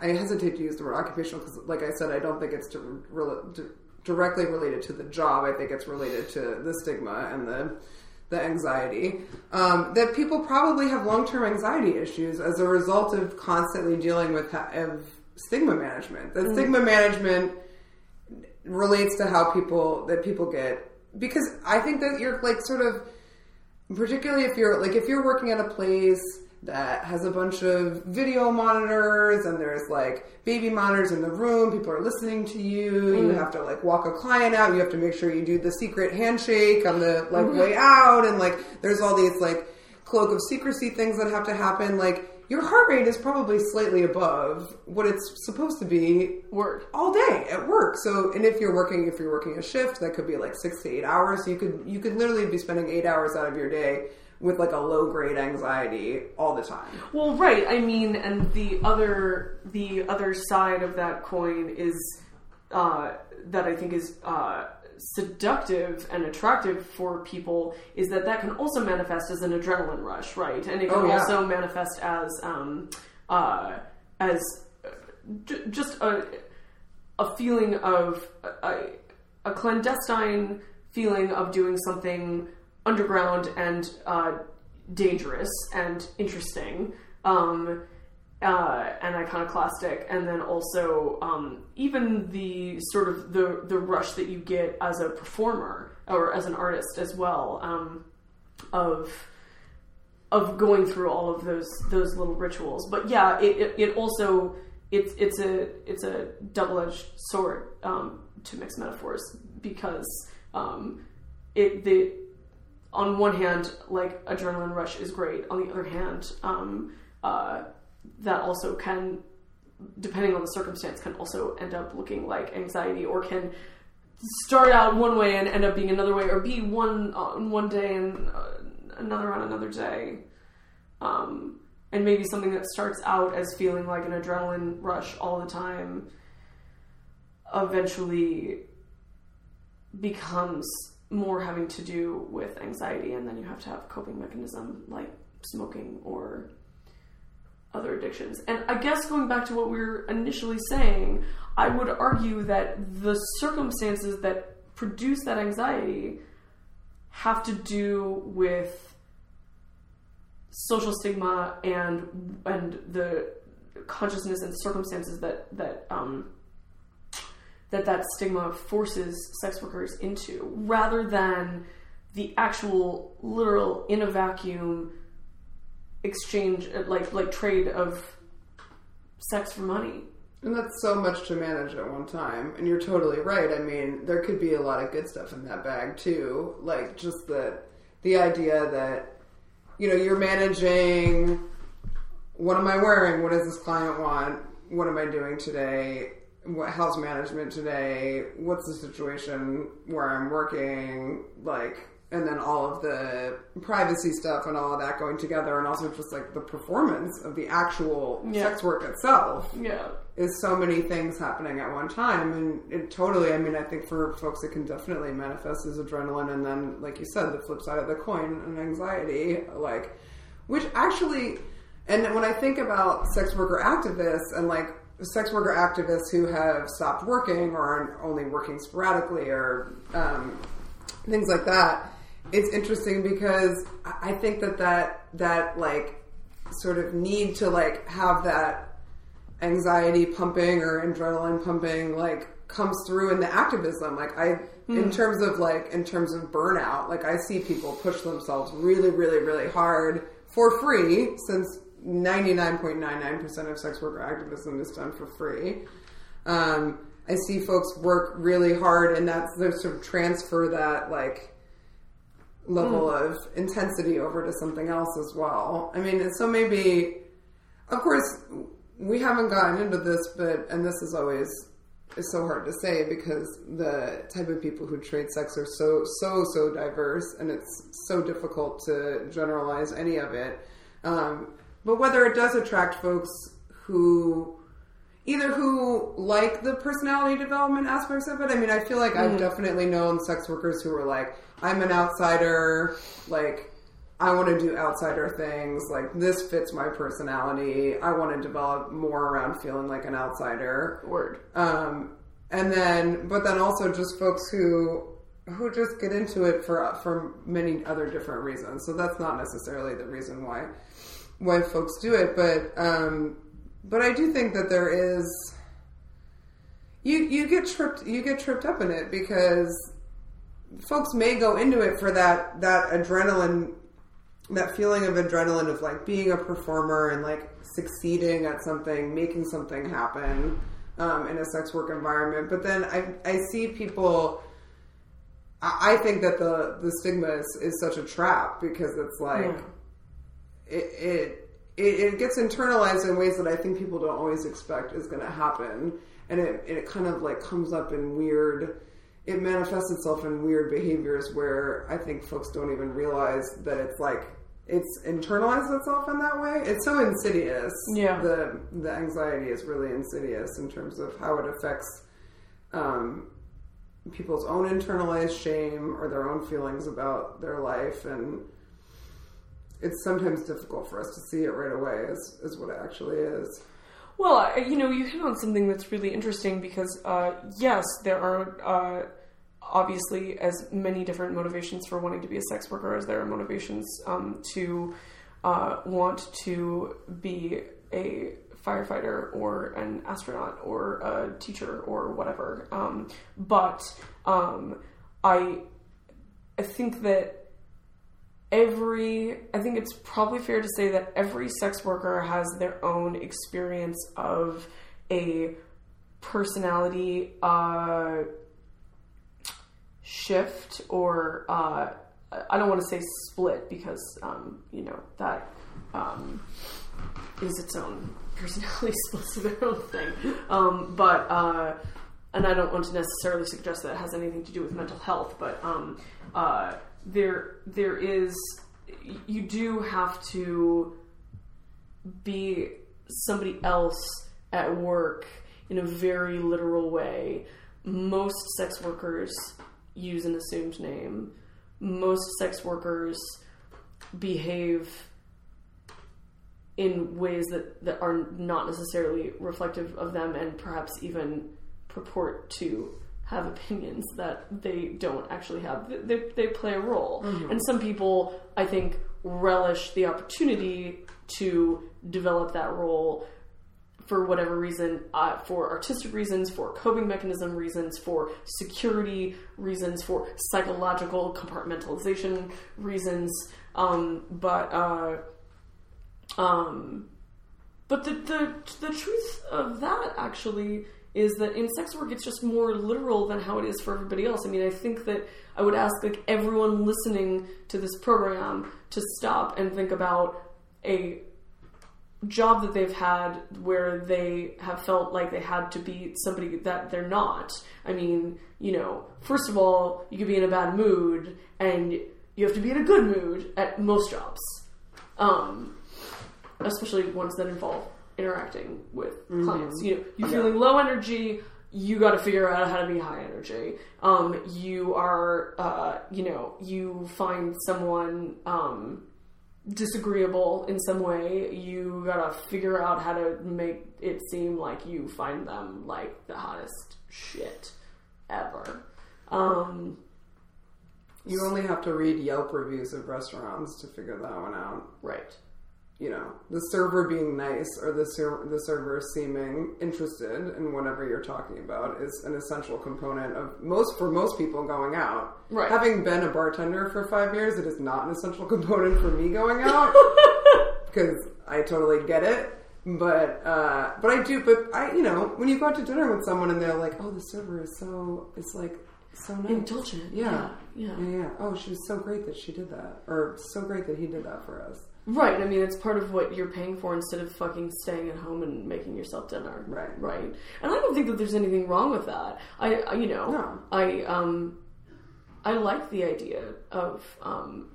I hesitate to use the word occupational because, like I said, I don't think it's to re, to directly related to the job. I think it's related to the stigma and the the anxiety um, that people probably have long-term anxiety issues as a result of constantly dealing with. Of, stigma management. That mm. stigma management relates to how people, that people get, because I think that you're, like, sort of, particularly if you're, like, if you're working at a place that has a bunch of video monitors and there's, like, baby monitors in the room, people are listening to you, mm. you have to, like, walk a client out, you have to make sure you do the secret handshake on the, like, mm-hmm. way out, and, like, there's all these, like, cloak of secrecy things that have to happen, like, your heart rate is probably slightly above what it's supposed to be work all day at work. So, and if you're working, if you're working a shift, that could be like six to eight hours. So you could, you could literally be spending eight hours out of your day with, like, a low grade anxiety all the time. Well, right. I mean, and the other, the other side of that coin is, uh, that I think is, uh, seductive and attractive for people, is that that can also manifest as an adrenaline rush, right? And it can oh, yeah. also manifest as um, uh, as j- just a a feeling of a, a clandestine feeling of doing something underground and uh, dangerous and interesting um, uh, and iconoclastic, and then also um, even the sort of the, the rush that you get as a performer or as an artist as well, um, of of going through all of those those little rituals. But yeah, it it, it also it's it's a it's a double edged sword um, to mix metaphors, because um, it the on one hand, like, adrenaline rush is great. On the other hand, um, uh, that also can, depending on the circumstance, can also end up looking like anxiety, or can start out one way and end up being another way, or be one on one day and uh, another on another day. Um, and maybe something that starts out as feeling like an adrenaline rush all the time eventually becomes more having to do with anxiety, and then you have to have a coping mechanism like smoking or other addictions. And I guess going back to what we were initially saying, I would argue that the circumstances that produce that anxiety have to do with social stigma and and the consciousness and circumstances that that um, that that stigma forces sex workers into, rather than the actual literal in a vacuum exchange, like like trade of sex for money. And that's so much to manage at one time. And you're totally right. I mean, there could be a lot of good stuff in that bag too. Like, just the the idea that, you know, you're managing, what am I wearing? What does this client want? What am I doing today? What, how's management today? What's the situation where I'm working? Like, and then all of the privacy stuff and all of that going together, and also just like the performance of the actual yeah. sex work itself. Yeah. Is so many things happening at one time, and it totally, I mean, I think for folks it can definitely manifest as adrenaline, and then, like you said, the flip side of the coin, and anxiety, like, which actually, and when I think about sex worker activists and like sex worker activists who have stopped working or are only working sporadically or um, things like that, it's interesting because I think that that, that like sort of need to like have that anxiety pumping or adrenaline pumping like comes through in the activism. Like I, mm. in terms of like, in terms of burnout, like I see people push themselves really, really, really hard for free, since ninety-nine point nine nine percent of sex worker activism is done for free. Um, I see folks work really hard, and that's they sort of transfer that like level mm. of intensity over to something else as well. I mean, so maybe, of course, we haven't gotten into this, but, and this is always, it's so hard to say because the type of people who trade sex are so, so, so diverse, and it's so difficult to generalize any of it. Um, but whether it does attract folks who, either who like the personality development aspects of it. I mean, I feel like mm-hmm. I've definitely known sex workers who were like, I'm an outsider, like, I want to do outsider things, like this fits my personality. I want to develop more around feeling like an outsider. Word. Um, and then, but then also just folks who who just get into it for for many other different reasons. So that's not necessarily the reason why why folks do it, but um, but I do think that there is you you get tripped you get tripped up in it because folks may go into it for that that adrenaline. That feeling of adrenaline of like being a performer and like succeeding at something, making something happen um, in a sex work environment. But then I I see people. I, I think that the the stigma is, is such a trap because it's like yeah. it, it it it gets internalized in ways that I think people don't always expect is going to happen, and it it kind of like comes up in weird. It manifests itself in weird behaviors where I think folks don't even realize that it's like it's internalized itself in that way. It's so insidious. Yeah. The the anxiety is really insidious in terms of how it affects um, people's own internalized shame or their own feelings about their life, and it's sometimes difficult for us to see it right away is, is what it actually is. Well, you know, you hit on something that's really interesting because, uh, yes, there are uh, obviously as many different motivations for wanting to be a sex worker as there are motivations um, to uh, want to be a firefighter or an astronaut or a teacher or whatever. Um, but um, I, I think that Every, I think it's probably fair to say that every sex worker has their own experience of a personality uh, shift or uh, I don't want to say split because, um, you know, that um, is its own personality, splits their own thing. Um, but, uh, and I don't want to necessarily suggest that it has anything to do with mental health, but um, uh, there there is, you do have to be somebody else at work in a very literal way. Most sex workers use an assumed name. Most sex workers behave in ways that, that are not necessarily reflective of them, and perhaps even purport to have opinions that they don't actually have. They, they play a role. Mm-hmm. And some people, I think, relish the opportunity to develop that role for whatever reason, uh, for artistic reasons, for coping mechanism reasons, for security reasons, for psychological compartmentalization reasons. Um, but, uh, um, but the, the, the truth of that actually is that in sex work, it's just more literal than how it is for everybody else. I mean, I think that I would ask like everyone listening to this program to stop and think about a job that they've had where they have felt like they had to be somebody that they're not. I mean, you know, first of all, you could be in a bad mood and you have to be in a good mood at most jobs. Um, especially ones that involve interacting with mm-hmm. clients. You know, you're okay. feeling low energy, you got to figure out how to be high energy. Um, you are, uh, you know, you find someone, um, disagreeable in some way, you gotta figure out how to make it seem like you find them like the hottest shit ever. Um, you only have to read Yelp reviews of restaurants to figure that one out. Right. You know, the server being nice or the ser- the server seeming interested in whatever you're talking about is an essential component of most for most people going out. Right. Having been a bartender for five years, it is not an essential component for me going out because I totally get it. But uh, but I do. But I, you know, when you go out to dinner with someone and they're like, "Oh, the server is so," it's like. So nice. Indulgent. Yeah. Yeah. yeah. yeah. Yeah. Oh, she was so great that she did that. Or so great that he did that for us. Right. I mean, it's part of what you're paying for instead of fucking staying at home and making yourself dinner. Right. Right. And I don't think that there's anything wrong with that. I, I you know, no. I, um, I like the idea of, um,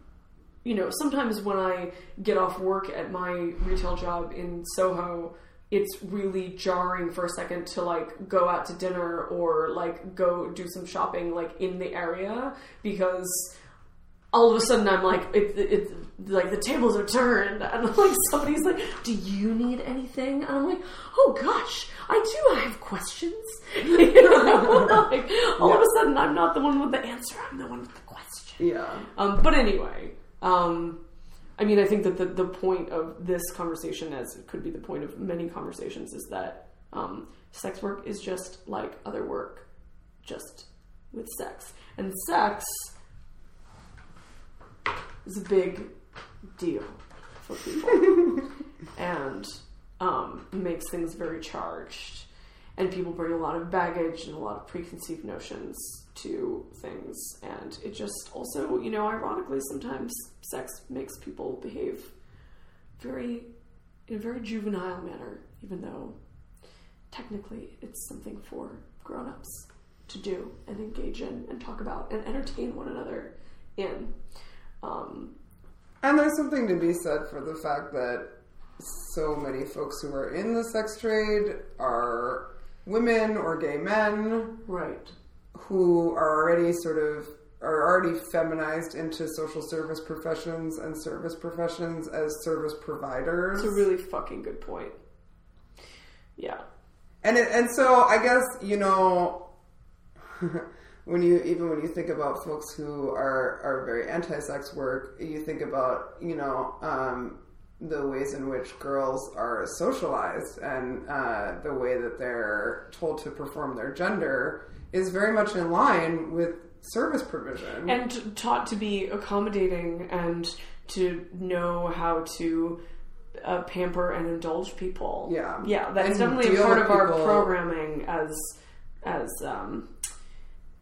you know, sometimes when I get off work at my retail job in Soho, it's really jarring for a second to, like, go out to dinner or, like, go do some shopping, like, in the area, because all of a sudden I'm like, it, it, like, the tables are turned, and, like, somebody's like, do you need anything? And I'm like, oh, gosh, I do, I have questions. You know? Like, all yeah. of a sudden I'm not the one with the answer, I'm the one with the question. Yeah. Um, but anyway, um... I mean, I think that the, the point of this conversation, as it could be the point of many conversations, is that um, sex work is just like other work, just with sex. And sex is a big deal for people and um, makes things very charged. And people bring a lot of baggage and a lot of preconceived notions to things, and it just also, you know, ironically, sometimes sex makes people behave very, in a very juvenile manner, even though technically it's something for grown-ups to do and engage in and talk about and entertain one another in. Um, and there's something to be said for the fact that so many folks who are in the sex trade are women or gay men. Right. Who are already sort of are already feminized into social service professions and service professions as service providers. It's a really fucking good point. Yeah, and it, and so I guess, you know, when you even when you think about folks who are are very anti-sex work, you think about, you know, um, the ways in which girls are socialized and uh, the way that they're told to perform their gender is very much in line with service provision. And taught to be accommodating and to know how to uh, pamper and indulge people. Yeah. Yeah, that's and definitely a part of people. Our programming as as um,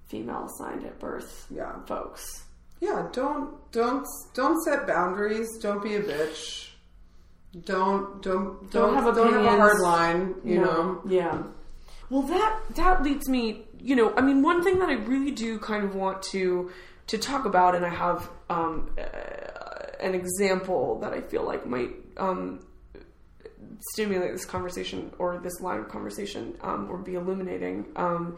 female assigned at birth yeah. folks. Yeah, don't don't don't set boundaries. Don't be a bitch. Don't don't don't don't have, don't have a hard line. You no. know. Yeah. Well, that that leads me. You know, I mean, one thing that I really do kind of want to to talk about, and I have um, uh, an example that I feel like might um, stimulate this conversation or this line of conversation um, or be illuminating. Um,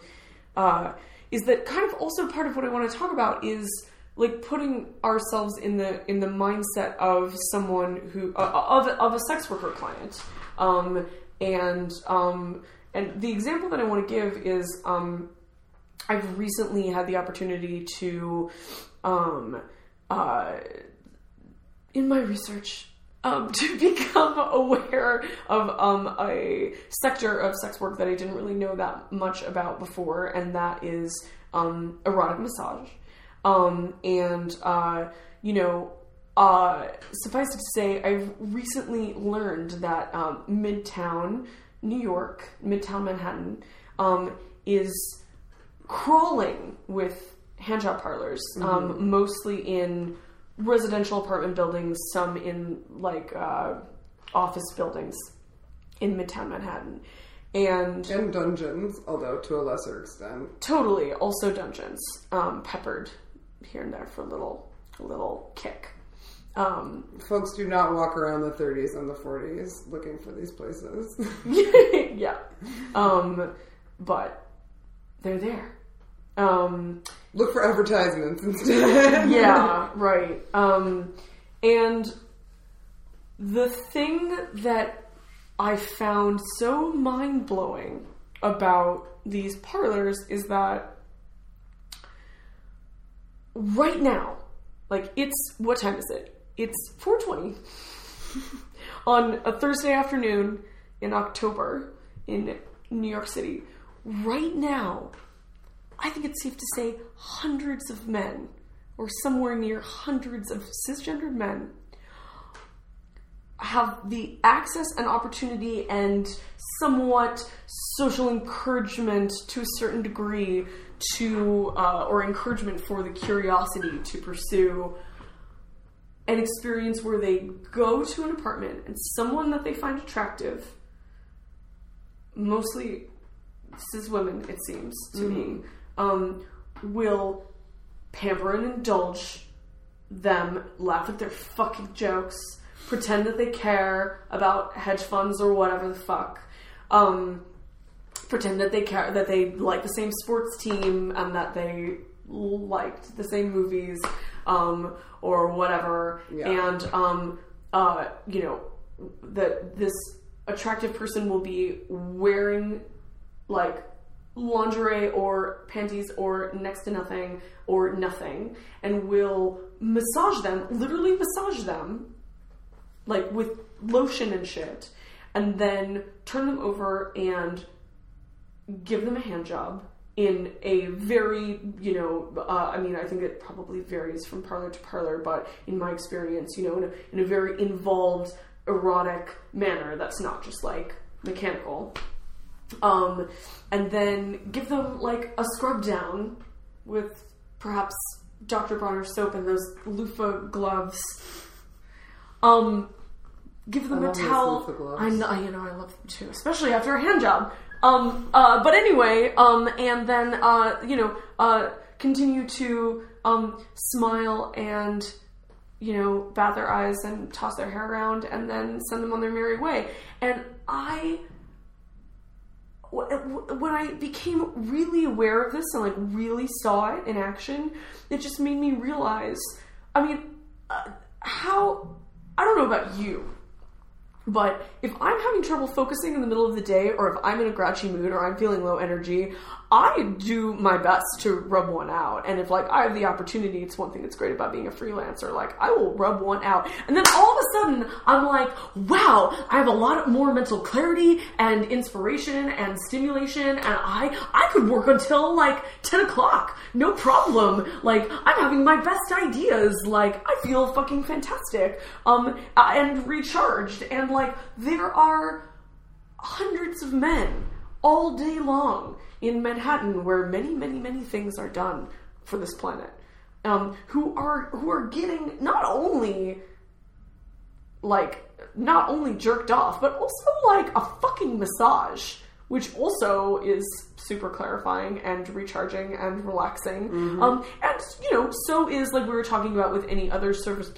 uh, is that kind of also part of what I want to talk about is. Like putting ourselves in the in the mindset of someone who uh, of of a sex worker client, um, and um, and the example that I want to give is um, I've recently had the opportunity to, um, uh, in my research, um, to become aware of um, a sector of sex work that I didn't really know that much about before, and that is um, erotic massage. Um, and, uh, you know, uh, suffice it to say, I've recently learned that, um, Midtown New York, Midtown Manhattan, um, is crawling with handjob parlors, mm-hmm. um, mostly in residential apartment buildings, some in, like, uh, office buildings in Midtown Manhattan. And, and dungeons, although to a lesser extent. Totally. Also dungeons, um, peppered here and there for a little, a little kick. Um, Folks do not walk around the thirties and the forties looking for these places. yeah. Um, but they're there. Um, Look for advertisements instead. yeah, right. Um, and the thing that I found so mind-blowing about these parlors is that right now, like it's, what time is it? It's four twenty on a Thursday afternoon in October in New York City. Right now, I think it's safe to say hundreds of men or somewhere near hundreds of cisgendered men have the access and opportunity and somewhat social encouragement to a certain degree to, uh, or encouragement for the curiosity to pursue an experience where they go to an apartment and someone that they find attractive, mostly cis women, it seems to mm-hmm. me, um, will pamper and indulge them, laugh at their fucking jokes, pretend that they care about hedge funds or whatever the fuck. Um, pretend that they care, that they like the same sports team and that they liked the same movies, um, or whatever. Yeah. And, um, uh, you know, that this attractive person will be wearing like lingerie or panties or next to nothing or nothing and will massage them, literally massage them. Like with lotion and shit, and then turn them over and give them a hand job in a very, you know, uh, I mean, I think it probably varies from parlor to parlor, but in my experience, you know, in a, in a very involved, erotic manner that's not just like mechanical. Um, and then give them like a scrub down with perhaps Doctor Bronner soap and those loofah gloves. Um, give them I a towel. I know, you know, I love them too, especially after a hand job. Um, uh, but anyway, um, and then, uh, you know, uh, continue to, um, smile and, you know, bat their eyes and toss their hair around and then send them on their merry way. And I, when I became really aware of this and like really saw it in action, it just made me realize, I mean, uh, how... I don't know about you, but if I'm having trouble focusing in the middle of the day or if I'm in a grouchy mood or I'm feeling low energy, I do my best to rub one out. And if like I have the opportunity, it's one thing that's great about being a freelancer, like I will rub one out. And then all of a sudden I'm like, wow, I have a lot more mental clarity and inspiration and stimulation. And I, I could work until like ten o'clock. No problem. Like I'm having my best ideas. Like I feel fucking fantastic. Um, and recharged. And like there are hundreds of men all day long in Manhattan, where many, many, many things are done for this planet, um, who are who are getting not only like not only jerked off, but also like a fucking massage, which also is super clarifying and recharging and relaxing. Mm-hmm. Um, and, you know, so is, like we were talking about with any other service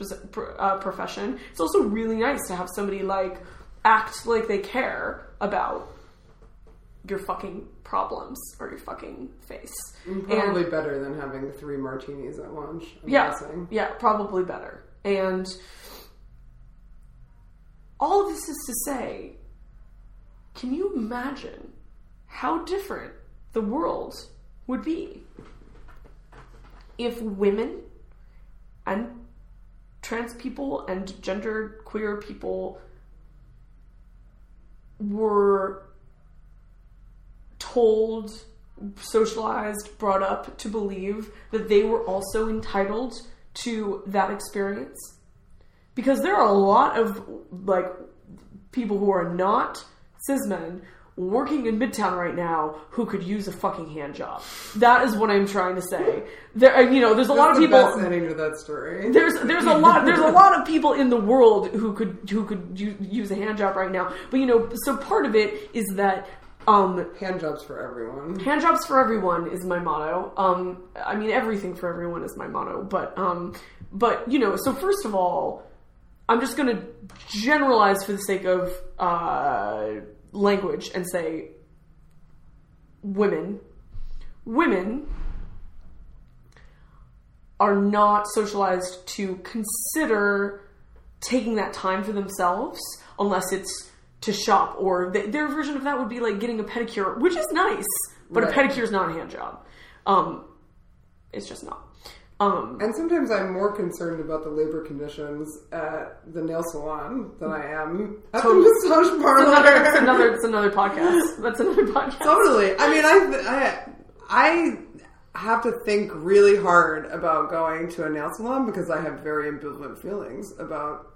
uh, profession, it's also really nice to have somebody, like, act like they care about your fucking problems or your fucking face. Probably and, better than having three martinis at lunch, I'm yeah, guessing. Yeah, probably better. And all of this is to say, can you imagine how different the world would be if women and trans people and gender queer people were told, socialized, brought up to believe that they were also entitled to that experience? Because there are a lot of, like, people who are not cis men working in Midtown right now who could use a fucking hand job. That is what I'm trying to say. There, you know, there's a That's lot of the people. Best ending to that story. There's there's a lot there's a lot of people in the world who could who could use a hand job right now. But you know, so part of it is that um, hand jobs for everyone. Hand jobs for everyone is my motto. Um, I mean, everything for everyone is my motto. But um, but you know, so first of all, I'm just going to generalize for the sake of uh, language and say women. Women are not socialized to consider taking that time for themselves unless it's to shop, or th- their version of that would be like getting a pedicure, which is nice, but right. A pedicure is not a hand job. Um, it's just not. Um, and sometimes I'm more concerned about the labor conditions at the nail salon than I am at totally. the massage parlor. It's another, it's another, it's another podcast. That's another podcast. Totally. I mean, I, I, I have to think really hard about going to a nail salon because I have very ambivalent feelings about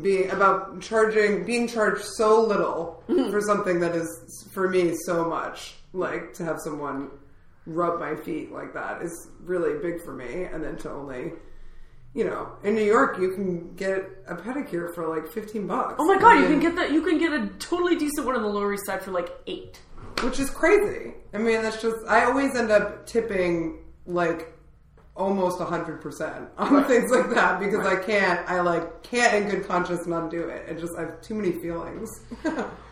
being about charging, being charged so little mm-hmm. for something that is for me so much. Like to have someone rub my feet like that is really big for me. And then to only, you know, in New York you can get a pedicure for like fifteen bucks. Oh my god, I mean, you can get that you can get a totally decent one on the Lower East Side for like eight, which is crazy. I mean, that's just, I always end up tipping like almost one hundred percent on right. things like that because right. I can't I like can't in good conscience not do it. It just, I have too many feelings.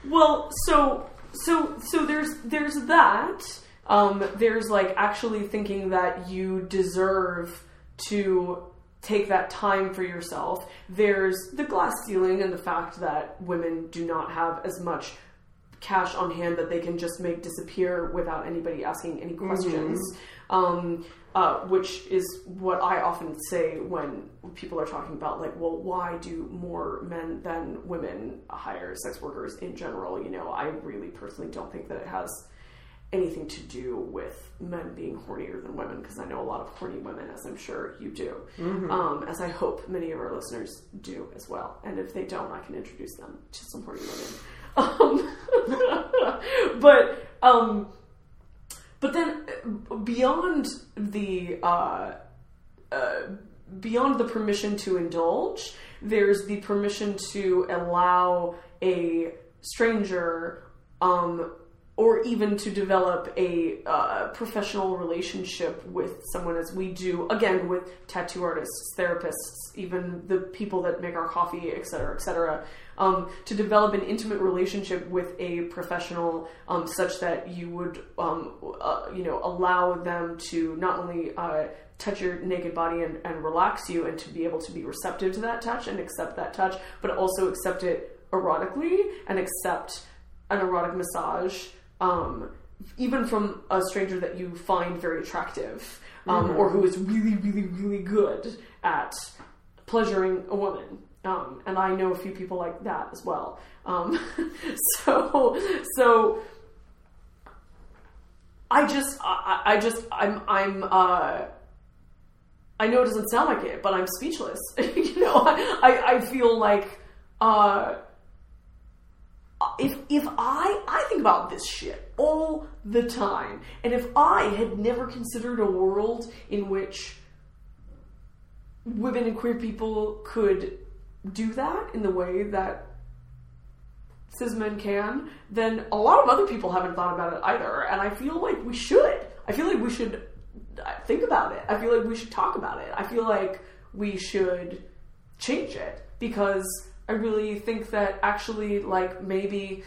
Well, so so so there's there's that. Um, there's like actually thinking that you deserve to take that time for yourself. There's the glass ceiling and the fact that women do not have as much cash on hand that they can just make disappear without anybody asking any questions. Mm-hmm. Um, uh, which is what I often say when people are talking about like, well, why do more men than women hire sex workers in general? You know, I really personally don't think that it has anything to do with men being hornier than women, because I know a lot of horny women, as I'm sure you do, mm-hmm. um, as I hope many of our listeners do as well. And if they don't, I can introduce them to some horny women. Um, but um, but then beyond the uh, uh, beyond the permission to indulge, there's the permission to allow a stranger. Um, Or even to develop a uh, professional relationship with someone, as we do, again, with tattoo artists, therapists, even the people that make our coffee, et cetera, et cetera, um, to develop an intimate relationship with a professional um, such that you would, um, uh, you know, allow them to not only uh, touch your naked body and, and relax you and to be able to be receptive to that touch and accept that touch, but also accept it erotically and accept an erotic massage. Um, even from a stranger that you find very attractive, um, mm-hmm. or who is really, really, really good at pleasuring a woman. Um, and I know a few people like that as well. Um, so, so I just, I, I just, I'm, I'm, uh, I know it doesn't sound like it, but I'm speechless. You know, I, I, I feel like, uh, if if I, I think about this shit all the time. And if I had never considered a world in which women and queer people could do that in the way that cis men can, then a lot of other people haven't thought about it either. And I feel like we should. I feel like we should think about it. I feel like we should talk about it. I feel like we should change it, because I really think that actually, like, maybe,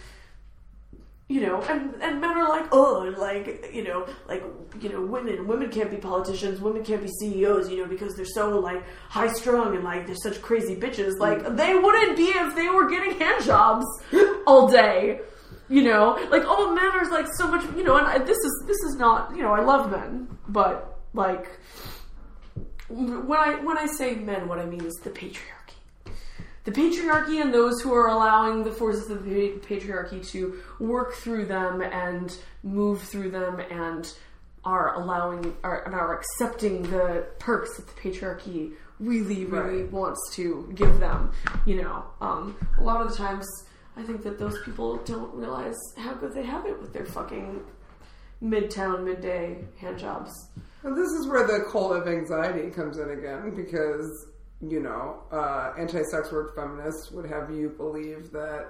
you know, and, and men are like, oh, like, you know, like, you know, women, women can't be politicians, women can't be C E Os, you know, because they're so, like, high-strung and, like, they're such crazy bitches. Like, they wouldn't be if they were getting hand jobs all day, you know? Like, oh, men are, like, so much, you know, and I, this is, this is not, you know, I love men, but, like, when I, when I say men, what I mean is the patriarchy. The patriarchy and those who are allowing the forces of the patriarchy to work through them and move through them, and are allowing are, and are accepting the perks that the patriarchy really, really right. wants to give them. You know, um, a lot of the times I think that those people don't realize how good they have it with their fucking midtown, midday hand jobs. And this is where the cult of anxiety comes in again, because, you know, uh, anti-sex work feminists would have you believe that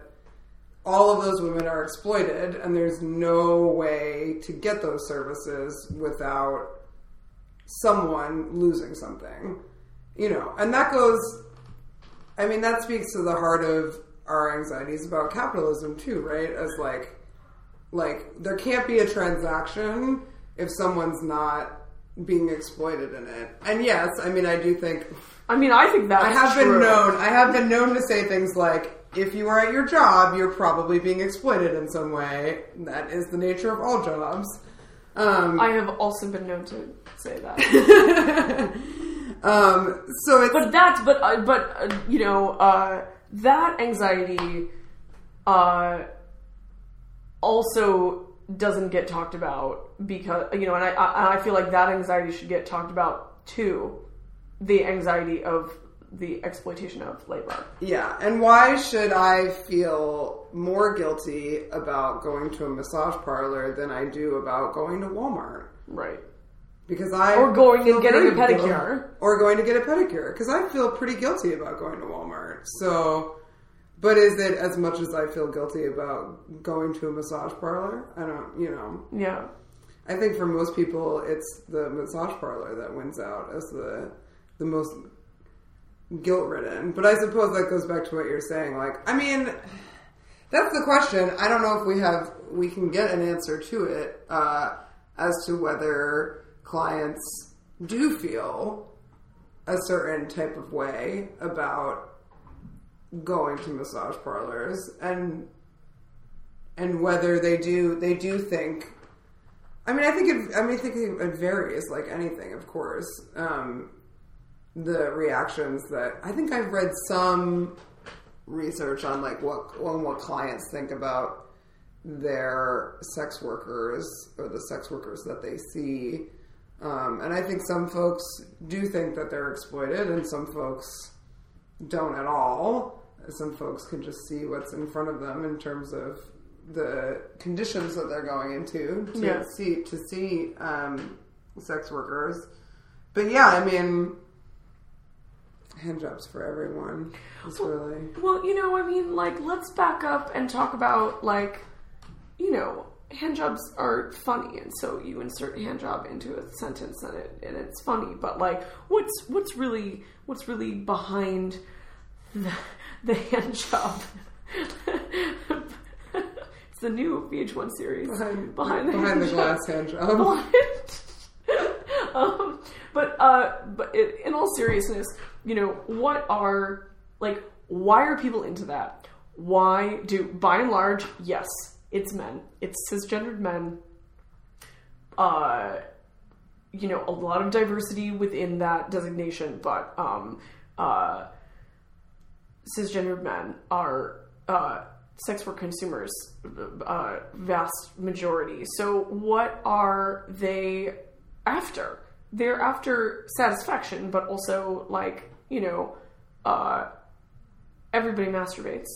all of those women are exploited and there's no way to get those services without someone losing something, you know. And that goes, I mean, that speaks to the heart of our anxieties about capitalism too, right? As like, like there can't be a transaction if someone's not being exploited in it. And yes, I mean, I do think... I mean, I think that's I have true. been known. I have been known to say things like, if you are at your job, you're probably being exploited in some way. That is the nature of all jobs. Um, I have also been known to say that. um, so it's... But that, but, uh, but uh, you know, uh, that anxiety uh, also doesn't get talked about because, you know, and I, I, I feel like that anxiety should get talked about too. The anxiety of the exploitation of labor. Yeah, and why should I feel more guilty about going to a massage parlor than I do about going to Walmart? Right. Because I or going and getting a pedicure, guilty, or going to get a pedicure, because I feel pretty guilty about going to Walmart. So, but is it as much as I feel guilty about going to a massage parlor? I don't, you know. Yeah. I think for most people, it's the massage parlor that wins out as the the most guilt-ridden. But I suppose that goes back to what you're saying. Like, I mean, that's the question. I don't know if we have, we can get an answer to it uh, as to whether clients do feel a certain type of way about going to massage parlors, and and whether they do, they do think, I mean, I think it, I mean, I think it varies, like anything, of course. Um, the reactions that I think I've read some research on, like what on what clients think about their sex workers or the sex workers that they see, um, and I think some folks do think that they're exploited, and some folks don't at all. Some folks can just see what's in front of them in terms of the conditions that they're going into to yeah. see to see um, sex workers, but yeah, I mean. Hand jobs for everyone. It's well, really... well, you know, I mean, like, let's back up and talk about, like, you know, hand jobs are funny, and so you insert hand job into a sentence, and it and it's funny. But like, what's what's really what's really behind the, the hand job? It's the new V H one series behind behind the, behind the glass hand job. um, but uh, but it, in all seriousness. You know, what are, like, why are people into that? Why do, by and large, yes, it's men. It's cisgendered men. Uh, you know, a lot of diversity within that designation, but um, uh, cisgendered men are uh, sex work consumers, uh, vast majority. So what are they after? They're after satisfaction, but also, like, you know, uh, everybody masturbates.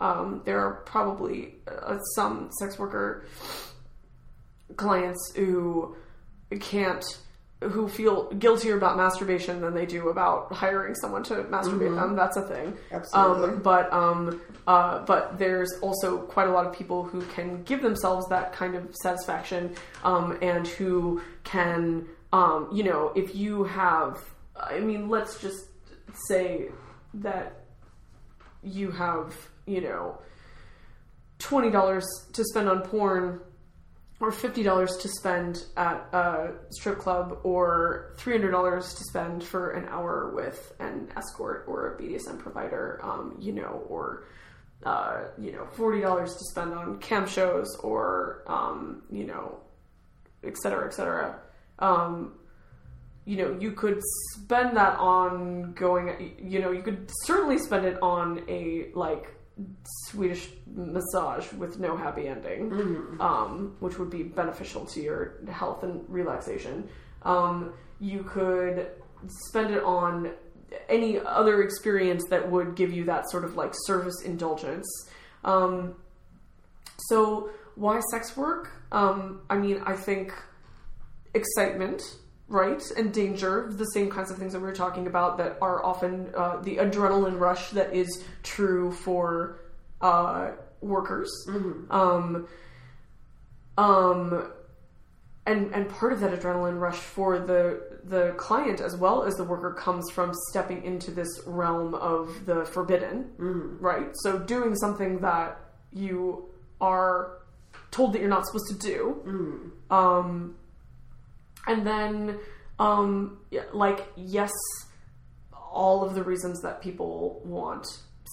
Um, there are probably uh, some sex worker clients who can't, who feel guiltier about masturbation than they do about hiring someone to masturbate mm-hmm. them. That's a thing. Absolutely. Um, but, um, uh, but there's also quite a lot of people who can give themselves that kind of satisfaction, um, and who can, um, you know, if you have, I mean, let's just say that you have, you know, twenty dollars to spend on porn, or fifty dollars to spend at a strip club, or three hundred dollars to spend for an hour with an escort or a B D S M provider, um, you know, or, uh, you know, forty dollars to spend on cam shows, or, um, you know, et cetera, et cetera. Um, you know, you could spend that on going, you know, you could certainly spend it on a, like, Swedish massage with no happy ending, mm-hmm. um, which would be beneficial to your health and relaxation. Um, you could spend it on any other experience that would give you that sort of like service indulgence. Um, so why sex work? Um, I mean, I think excitement, right? And danger, the same kinds of things that we were talking about that are often uh, the adrenaline rush that is true for uh, workers. Mm-hmm. Um, um, and and part of that adrenaline rush for the the client as well as the worker comes from stepping into this realm of the forbidden, mm-hmm. right? So doing something that you are told that you're not supposed to do. Mm. Um And then, um, like, yes, all of the reasons that people want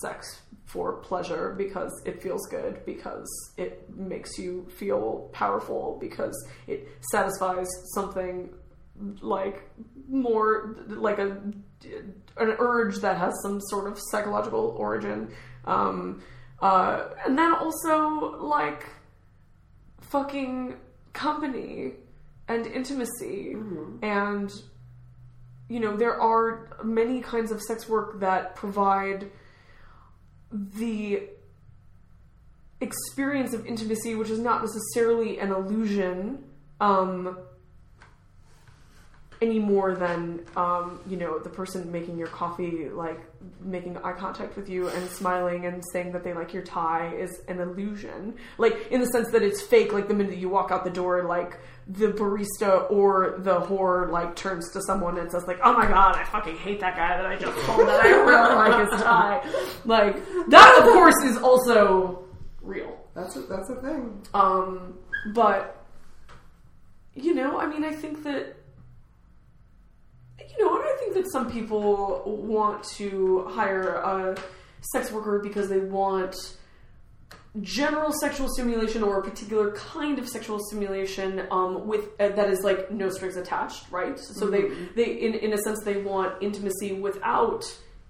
sex for pleasure, because it feels good, because it makes you feel powerful, because it satisfies something like more, like a, an urge that has some sort of psychological origin. Um, uh, and then also, like, fucking company and intimacy, mm-hmm. and, you know, there are many kinds of sex work that provide the experience of intimacy, which is not necessarily an illusion, um, any more than, um, you know, the person making your coffee, like, making eye contact with you and smiling and saying that they like your tie is an illusion. Like, in the sense that it's fake, like, the minute you walk out the door, like, the barista or the whore, like, turns to someone and says, like, oh my god, I fucking hate that guy that I just told that I really like his tie. Like, that, of course, is also real. That's a, that's a thing. Um, but, you know, I mean, I think that You know, and I think that some people want to hire a sex worker because they want general sexual stimulation or a particular kind of sexual stimulation, um, with uh, that is like no strings attached, right? So mm-hmm. they, they in, in a sense, they want intimacy without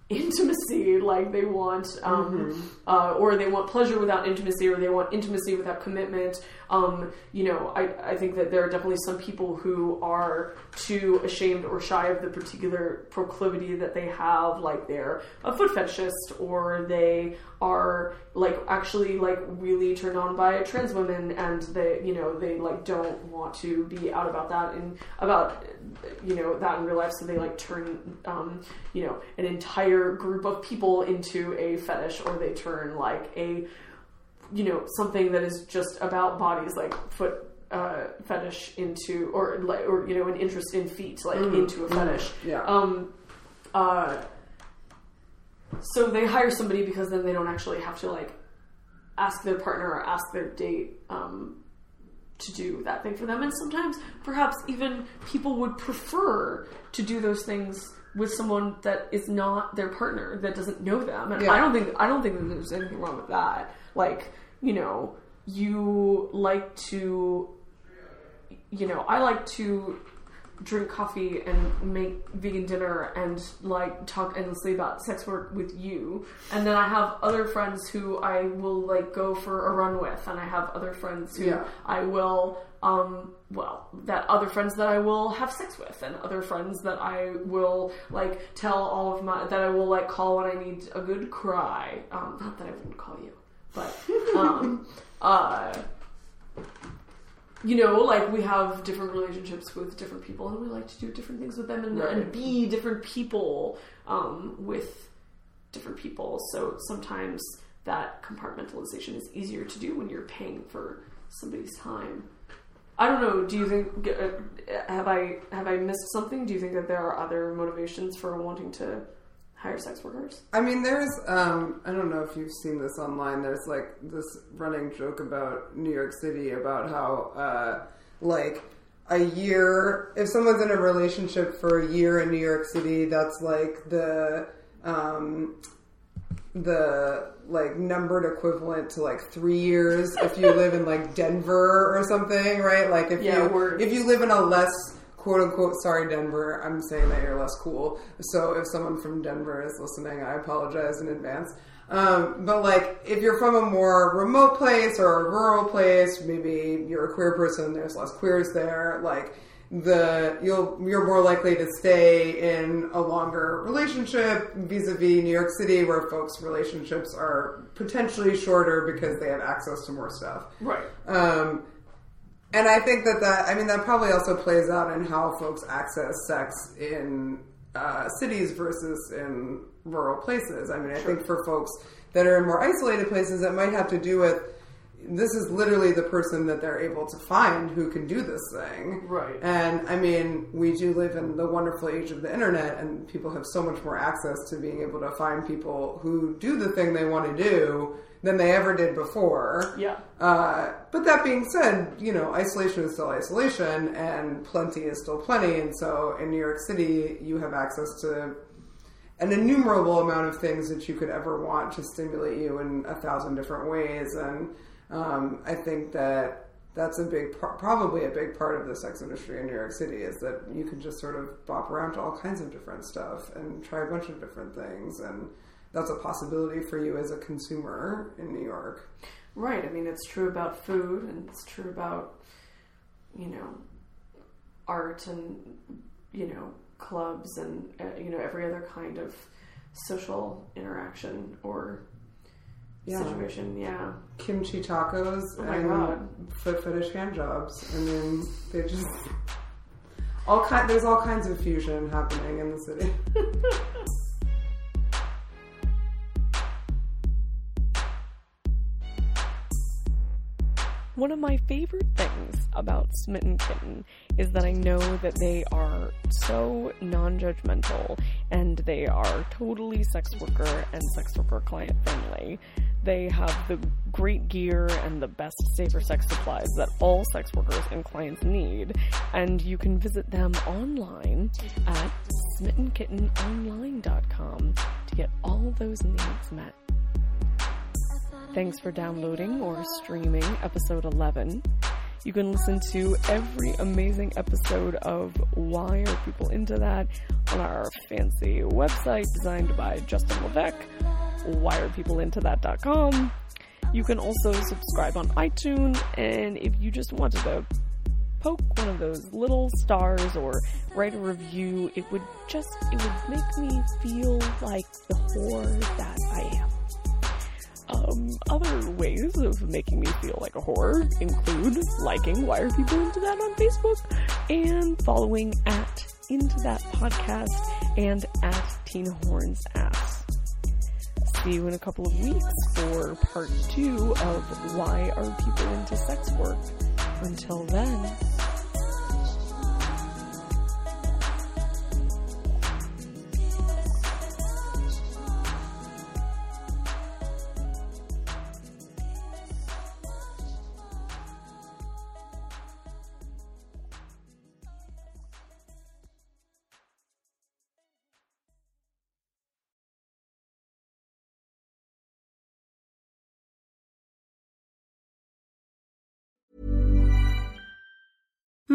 intimacy, like they want, um, mm-hmm. uh, or they want pleasure without intimacy, or they want intimacy without commitment. Um, you know, I, I think that there are definitely some people who are too ashamed or shy of the particular proclivity that they have, like they're a foot fetishist, or they are like actually like really turned on by trans women, and they, you know, they like don't want to be out about that and about, you know, that in real life. So they like turn, um, you know, an entire group of people into a fetish, or they turn like a, you know, something that is just about bodies, like foot uh, fetish into, or like, or, you know, an interest in feet, like mm. into a fetish. Mm. Yeah. Um, uh, so they hire somebody because then they don't actually have to like ask their partner or ask their date, um, to do that thing for them. And sometimes perhaps even people would prefer to do those things with someone that is not their partner, that doesn't know them. And yeah. I don't think, I don't think that there's anything wrong with that. Like, you know, you like to, you know, I like to drink coffee and make vegan dinner and, like, talk endlessly about sex work with you. And then I have other friends who I will, like, go for a run with. And I have other friends who yeah. I will, um, well, that other friends that I will have sex with. And other friends that I will, like, tell all of my, that I will, like, call when I need a good cry. Um, not that I wouldn't call you. but um, uh, you know, like, we have different relationships with different people, and we like to do different things with them, and, right. and be different people um, with different people. So sometimes that compartmentalization is easier to do when you're paying for somebody's time. I don't know. Do you think uh, have I have I missed something? Do you think that there are other motivations for wanting to hire sex workers? I mean, there's um, I don't know if you've seen this online. There's like this running joke about New York City about how uh, like a year, if someone's in a relationship for a year in New York City, that's like the um, the like numbered equivalent to like three years if you live in like Denver or something, right? Like if yeah, you words. if you live in a less quote unquote sorry Denver, I'm saying that you're less cool. So if someone from Denver is listening, I apologize in advance. Um, but like if you're from a more remote place or a rural place, maybe you're a queer person, there's less queers there, like the you'll you're more likely to stay in a longer relationship vis-a-vis New York City, where folks' relationships are potentially shorter because they have access to more stuff. Right. Um, and I think that that I mean that probably also plays out in how folks access sex in uh, cities versus in rural places. I mean, I sure. think for folks that are in more isolated places, that might have to do with, this is literally the person that they're able to find who can do this thing. Right. And, I mean, we do live in the wonderful age of the internet, and people have so much more access to being able to find people who do the thing they want to do than they ever did before. Yeah. Uh, but that being said, you know, isolation is still isolation, and plenty is still plenty. And so in New York City, you have access to an innumerable amount of things that you could ever want to stimulate you in a thousand different ways. And Um, I think that that's a big, probably a big part of the sex industry in New York City, is that you can just sort of bop around to all kinds of different stuff and try a bunch of different things. And that's a possibility for you as a consumer in New York. Right. I mean, it's true about food, and it's true about, you know, art, and, you know, clubs, and, uh, you know, every other kind of social interaction or Yeah. situation, yeah. Kimchi tacos oh my and God. foot fetish hand jobs. And then they just all kind there's all kinds of fusion happening in the city. One of my favorite things about Smitten Kitten is that I know that they are so non-judgmental, and they are totally sex worker and sex worker client friendly. They have the great gear and the best safer sex supplies that all sex workers and clients need, and you can visit them online at smitten kitten online dot com to get all those needs met. Thanks for downloading or streaming episode eleven. You can listen to every amazing episode of Why Are People Into That on our fancy website designed by Justin Levesque, why are people into that dot com. You can also subscribe on iTunes, and if you just wanted to poke one of those little stars or write a review, it would just, it would make me feel like the whore that I am. Um, other ways of making me feel like a whore include liking Why Are People Into That on Facebook, and following at Into That Podcast and at Tina Horn's Ass. See you in a couple of weeks for part two of Why Are People Into Sex Work? Until then.